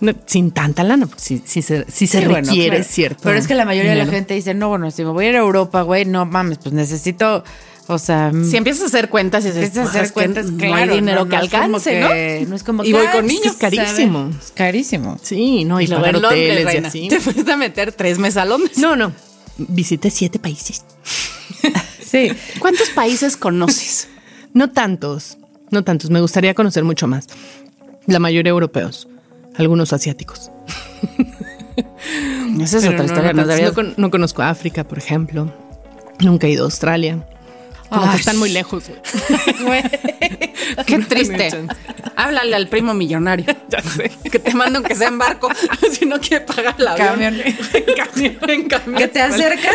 No sin tanta lana, porque si, si se, si se sí, requiere, bueno, claro. ¿Cierto? Pero es que la mayoría dinero. De la gente dice, no, bueno, si me voy a ir a Europa, güey, no mames, pues necesito... O sea, si empiezas a hacer cuentas y empiezas a hacer cuentas, que claro, no hay dinero no, no que alcance, que, ¿no? No es como y voy con niños. Es carísimo. ¿Sabe? Es carísimo. Sí, no, y, y pagar hoteles Londres, y así. Te fuiste a meter tres meses a Londres. No, no. Visité siete países. Sí. ¿Cuántos países conoces? No tantos, no tantos. Me gustaría conocer mucho más. La mayoría europeos, algunos asiáticos. Esa es Pero otra historia. No, no, no, con, no conozco África, por ejemplo. Nunca he ido a Australia. Como Ay. Que están muy lejos. Qué triste. Háblale al primo millonario. Ya sé. Que te mando que sea en barco. Si no quiere pagar la avión. En camión. En camión. Que te acercas.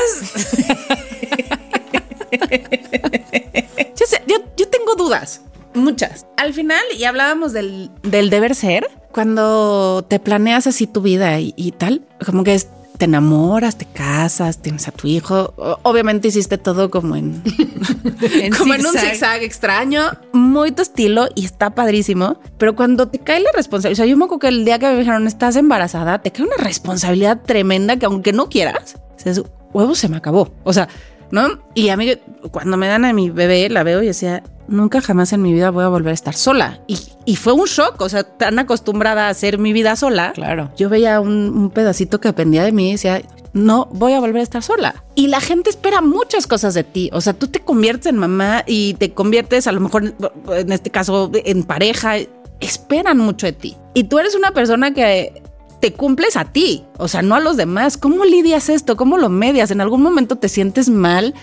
yo, sé, yo, yo tengo dudas. Muchas. Al final, y hablábamos del, del deber ser, cuando te planeas así tu vida y, y tal, como que es... Te enamoras, te casas, tienes a tu hijo. Obviamente hiciste todo como en, en como zigzag. En un zigzag extraño, muy tu estilo y está padrísimo. Pero cuando te cae la responsabilidad, o sea, yo me acuerdo que el día que me dijeron estás embarazada, te cae una responsabilidad tremenda que aunque no quieras, dices, huevos se me acabó. O sea, ¿no? Y a mí, cuando me dan a mi bebé, la veo y decía, nunca jamás en mi vida voy a volver a estar sola. Y, y fue un shock, o sea, tan acostumbrada a hacer mi vida sola. Claro. Yo veía un, un pedacito que dependía de mí y decía, no voy a volver a estar sola. Y la gente espera muchas cosas de ti. O sea, tú te conviertes en mamá y te conviertes a lo mejor, en este caso, en pareja. Esperan mucho de ti. Y tú eres una persona que te cumples a ti, o sea, no a los demás. ¿Cómo lidias esto? ¿Cómo lo medias? ¿En algún momento te sientes mal?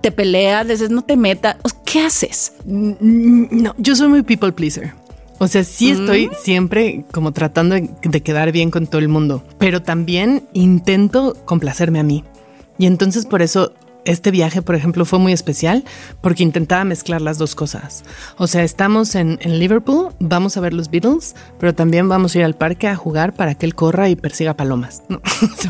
¿Te peleas? ¿Dices no te metas? ¿Qué haces? No, yo soy muy people pleaser. O sea, sí estoy mm. siempre como tratando de, de quedar bien con todo el mundo, pero también intento complacerme a mí. Y entonces por eso este viaje, por ejemplo, fue muy especial porque intentaba mezclar las dos cosas. O sea, estamos en, en Liverpool, vamos a ver los Beatles, pero también vamos a ir al parque a jugar para que él corra y persiga palomas, ¿no?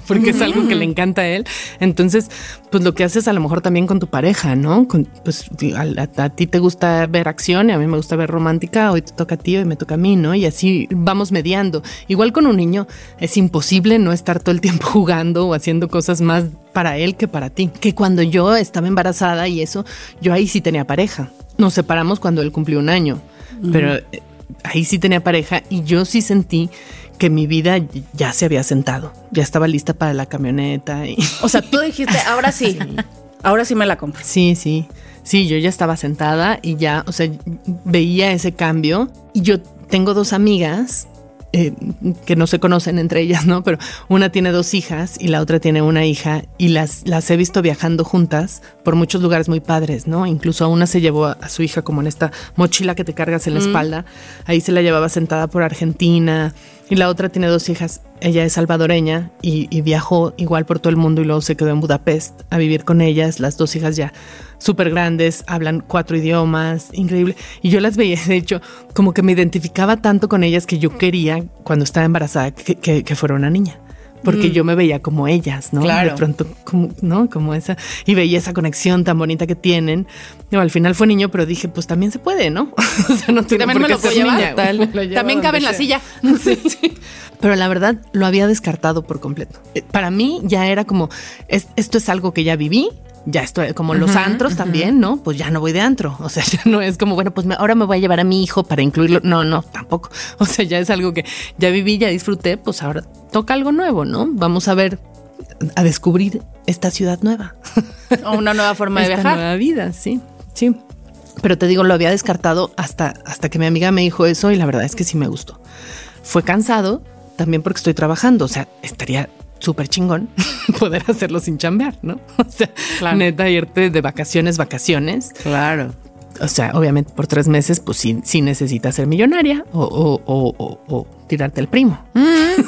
Porque es algo que le encanta a él. Entonces, pues lo que haces a lo mejor también con tu pareja, ¿no? Con, pues a, a, a ti te gusta ver acción y a mí me gusta ver romántica. Hoy te toca a ti y me toca a mí, ¿no? Y así vamos mediando. Igual con un niño es imposible no estar todo el tiempo jugando o haciendo cosas más para él que para ti. Que cuando yo estaba embarazada y eso, yo ahí sí tenía pareja. Nos separamos cuando él cumplió un año, uh-huh. pero ahí sí tenía pareja y yo sí sentí que mi vida ya se había sentado. Ya estaba lista para la camioneta. Y... O sea, tú dijiste, ahora sí, sí. ahora sí me la compro. Sí, sí. Sí, yo ya estaba sentada y ya, o sea, veía ese cambio. Y yo tengo dos amigas... Eh, que no se conocen entre ellas, ¿no? Pero una tiene dos hijas y la otra tiene una hija y las, las he visto viajando juntas por muchos lugares muy padres, ¿no? Incluso a una se llevó a, a su hija como en esta mochila que te cargas en la mm. espalda. Ahí se la llevaba sentada por Argentina y la otra tiene dos hijas. Ella es salvadoreña y, y viajó igual por todo el mundo y luego se quedó en Budapest a vivir con ellas. Las dos hijas ya súper grandes, hablan cuatro idiomas, increíble. Y yo las veía, de hecho, como que me identificaba tanto con ellas que yo quería, cuando estaba embarazada, que, que, que fuera una niña. Porque mm. yo me veía como ellas, ¿no? Claro. De pronto, como, ¿no? Como esa. Y veía esa conexión tan bonita que tienen. Yo, al final fue niño, pero dije, pues también se puede, ¿no? O sea, no tengo por qué ser niña. También cabe en la silla. Sí, sí. Pero la verdad, lo había descartado por completo. Para mí ya era como, es, esto es algo que ya viví. Ya estoy como los ajá, antros ajá. también, ¿no? Pues ya no voy de antro. O sea, ya no es como, bueno, pues me, ahora me voy a llevar a mi hijo para incluirlo. No, no, tampoco. O sea, ya es algo que ya viví, ya disfruté. Pues ahora toca algo nuevo, ¿no? Vamos a ver, a descubrir esta ciudad nueva. O una nueva forma de esta viajar. Esta nueva vida, sí, sí. Pero te digo, lo había descartado hasta, hasta que mi amiga me dijo eso y la verdad es que sí me gustó. Fue cansado también porque estoy trabajando. O sea, estaría... súper chingón poder hacerlo sin chambear, ¿no? O sea, claro. Neta, irte de vacaciones, vacaciones. Claro. O sea, obviamente por tres meses, pues sí, sí necesitas ser millonaria o, o, o, o, o tirarte el primo. Mm.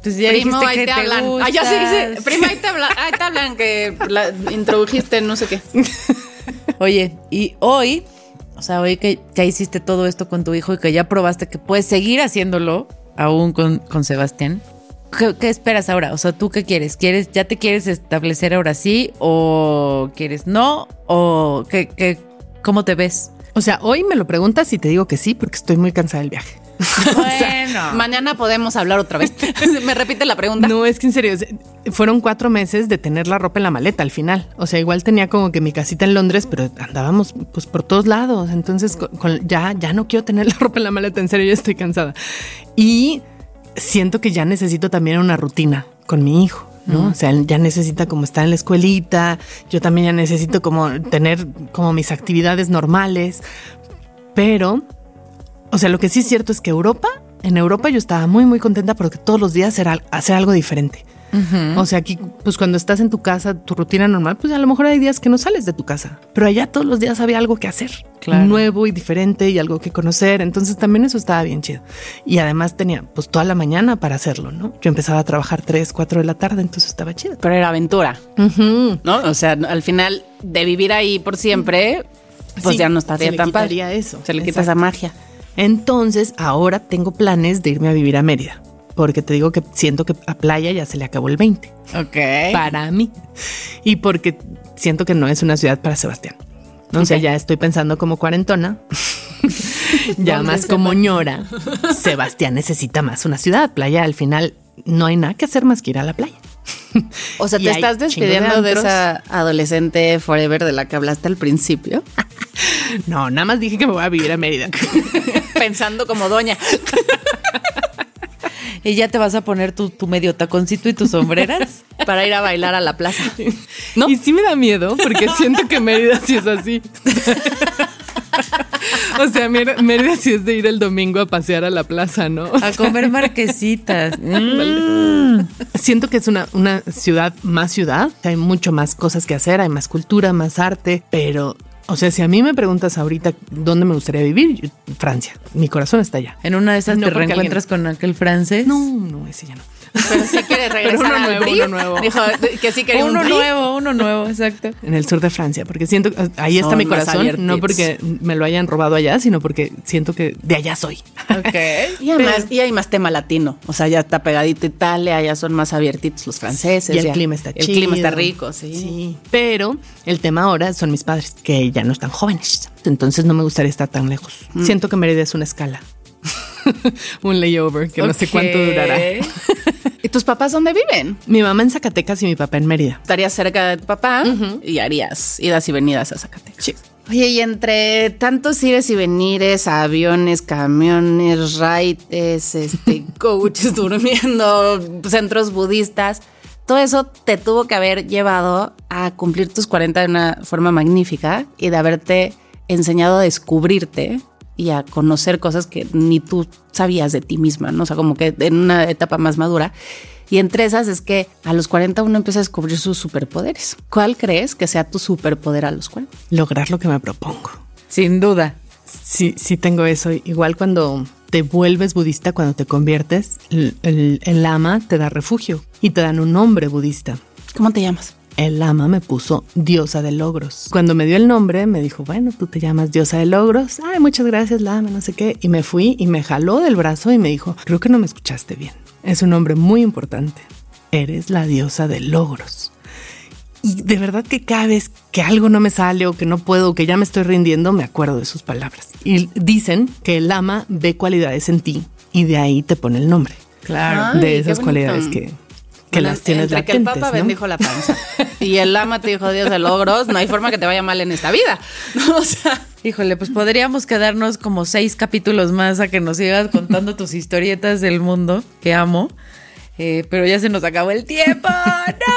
Pues ya primo, dijiste ahí que te, te hablan. Gustas. Ah, ya sí, sí. Primo, ahí te hablan, ahí te hablan que la introdujiste no sé qué. Oye, y hoy, o sea, hoy que ya hiciste todo esto con tu hijo y que ya probaste que puedes seguir haciéndolo aún con, con Sebastián, ¿Qué, ¿qué esperas ahora? O sea, ¿tú qué quieres? ¿Quieres, ya te quieres establecer ahora sí? ¿O quieres no? ¿O qué, qué, cómo te ves? O sea, hoy me lo preguntas y te digo que sí, porque estoy muy cansada del viaje. Bueno, o sea, mañana podemos hablar otra vez. ¿Me repite la pregunta? No, es que en serio, fueron cuatro meses de tener la ropa en la maleta al final. O sea, igual tenía como que mi casita en Londres, pero andábamos pues por todos lados. Entonces, con, con, ya, ya no quiero tener la ropa en la maleta. En serio, ya estoy cansada. Y... siento que ya necesito también una rutina con mi hijo, ¿no? Uh-huh. O sea, ya necesita como estar en la escuelita, yo también ya necesito como tener como mis actividades normales, pero, o sea, lo que sí es cierto es que Europa, en Europa yo estaba muy, muy contenta porque todos los días era hacer algo diferente. Uh-huh. O sea, aquí, pues cuando estás en tu casa, tu rutina normal, pues a lo mejor hay días que no sales de tu casa, pero allá todos los días había algo que hacer, claro. Nuevo y diferente y algo que conocer. Entonces también eso estaba bien chido. Y además tenía pues toda la mañana para hacerlo, ¿no? Yo empezaba a trabajar tres, cuatro de la tarde, entonces estaba chido. Pero era aventura, uh-huh. ¿no? O sea, al final de vivir ahí por siempre, uh-huh. pues sí, ya no estaría tan padre. Se le quitaría eso. Se le quita esa magia. Entonces ahora tengo planes de irme a vivir a Mérida. Porque te digo que siento que a playa ya se le acabó el veinte. Ok. Para mí. Y porque siento que no es una ciudad para Sebastián. Okay. O sea, ya estoy pensando como cuarentona. Ya más como ñora. Sebastián necesita más una ciudad. Playa, al final, no hay nada que hacer más que ir a la playa. O sea, ¿te estás despidiendo de, de esa adolescente forever de la que hablaste al principio? No, nada más dije que me voy a vivir a Mérida. Pensando como doña. ¿Y ya te vas a poner tu, tu medio taconcito y tus sombreras para ir a bailar a la plaza? ¿No? Y sí me da miedo, porque siento que Mérida sí es así. O sea, Mérida sí es de ir el domingo a pasear a la plaza, ¿no? O a sea, comer marquesitas. Mm. Siento que es una, una ciudad más ciudad. Hay mucho más cosas que hacer, hay más cultura, más arte, pero... O sea, si a mí me preguntas ahorita dónde me gustaría vivir, yo, Francia. Mi corazón está allá. ¿En una de esas no, te reencuentras alguien... con aquel francés? No, no, ese ya no. Pero sí quiere regresar. Pero uno a nuevo, uno nuevo. Dijo que sí quería uno un nuevo, uno nuevo, exacto. En el sur de Francia, porque siento que ahí está, no, mi corazón, no porque me lo hayan robado allá, sino porque siento que de allá soy. Okay. Y además, pero, y hay más tema latino, o sea, ya está pegadito Italia, allá son más abiertitos los franceses. Y el ya, clima está chido. El clima está rico, sí. sí. Pero el tema ahora son mis padres, que ya no están jóvenes, entonces no me gustaría estar tan lejos. Mm. Siento que Mérida es una escala. Un layover que okay. no sé cuánto durará. ¿Y tus papás dónde viven? Mi mamá en Zacatecas y mi papá en Mérida. Estarías cerca de tu papá uh-huh. y harías idas y venidas a Zacatecas. Sí. Oye, y entre tantos ires y venires, aviones, camiones, raites, este, coaches durmiendo, centros budistas, todo eso te tuvo que haber llevado a cumplir tus cuarenta de una forma magnífica y de haberte enseñado a descubrirte y a conocer cosas que ni tú sabías de ti misma, ¿no? O sea, como que en una etapa más madura. Y entre esas es que a los cuarenta uno empieza a descubrir sus superpoderes. ¿Cuál crees que sea tu superpoder a los cuarenta? Lograr lo que me propongo. Sin duda. Sí, sí tengo eso. Igual cuando te vuelves budista, cuando te conviertes, el, el, el lama te da refugio y te dan un nombre budista. ¿Cómo te llamas? El lama me puso diosa de logros. Cuando me dio el nombre, me dijo, bueno, tú te llamas diosa de logros. Ay, muchas gracias, lama, no sé qué. Y me fui y me jaló del brazo y me dijo, creo que no me escuchaste bien. Es un nombre muy importante. Eres la diosa de logros. Y de verdad que cada vez que algo no me sale o que no puedo o que ya me estoy rindiendo, me acuerdo de sus palabras. Y dicen que el lama ve cualidades en ti y de ahí te pone el nombre. Claro. Ay, de esas cualidades que... que bueno, las tienes entre que el papa, ¿no?, bendijo la panza y el lama te dijo Dios de logros, no hay forma que te vaya mal en esta vida. O sea, híjole, pues podríamos quedarnos como seis capítulos más a que nos sigas contando tus historietas del mundo, que amo, eh, pero ya se nos acabó el tiempo. ¡No!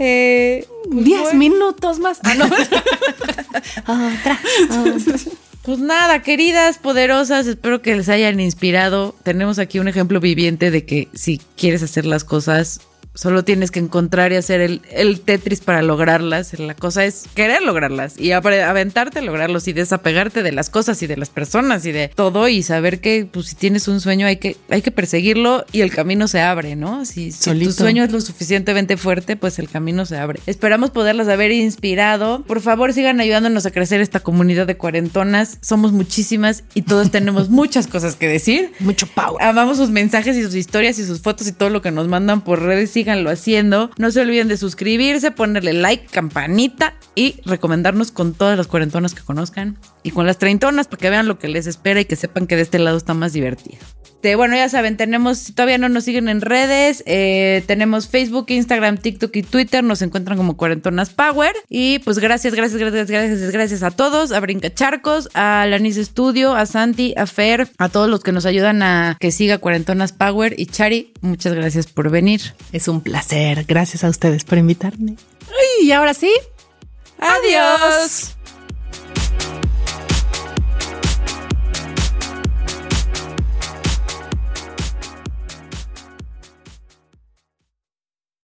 Eh, pues diez bueno. minutos más. Ah, no. Otra, otra. Pues nada, queridas poderosas, espero que les hayan inspirado. Tenemos aquí un ejemplo viviente de que si quieres hacer las cosas, solo tienes que encontrar y hacer el, el Tetris para lograrlas. La cosa es querer lograrlas y aventarte a lograrlos y desapegarte de las cosas y de las personas y de todo y saber que pues, si tienes un sueño hay que, hay que perseguirlo y el camino se abre, ¿no? Si, si tu sueño es lo suficientemente fuerte, pues el camino se abre. Esperamos poderlas haber inspirado. Por favor, sigan ayudándonos a crecer esta comunidad de cuarentonas. Somos muchísimas y todos tenemos muchas cosas que decir. Mucho power. Amamos sus mensajes y sus historias y sus fotos y todo lo que nos mandan por redes. Síganlo haciendo. No se olviden de suscribirse, ponerle like, campanita y recomendarnos con todas las cuarentonas que conozcan y con las treintonas para que vean lo que les espera y que sepan que de este lado está más divertido. Te, bueno, ya saben, tenemos, si todavía no nos siguen en redes, eh, tenemos Facebook, Instagram, TikTok y Twitter, nos encuentran como Cuarentonas Power. Y pues gracias, gracias, gracias, gracias, gracias a todos, a Brincacharcos, a Lanis Studio, a Santi, a Fer, a todos los que nos ayudan a que siga Cuarentonas Power. Y Chari, muchas gracias por venir. Es un placer, gracias a ustedes por invitarme. Y ahora sí, adiós.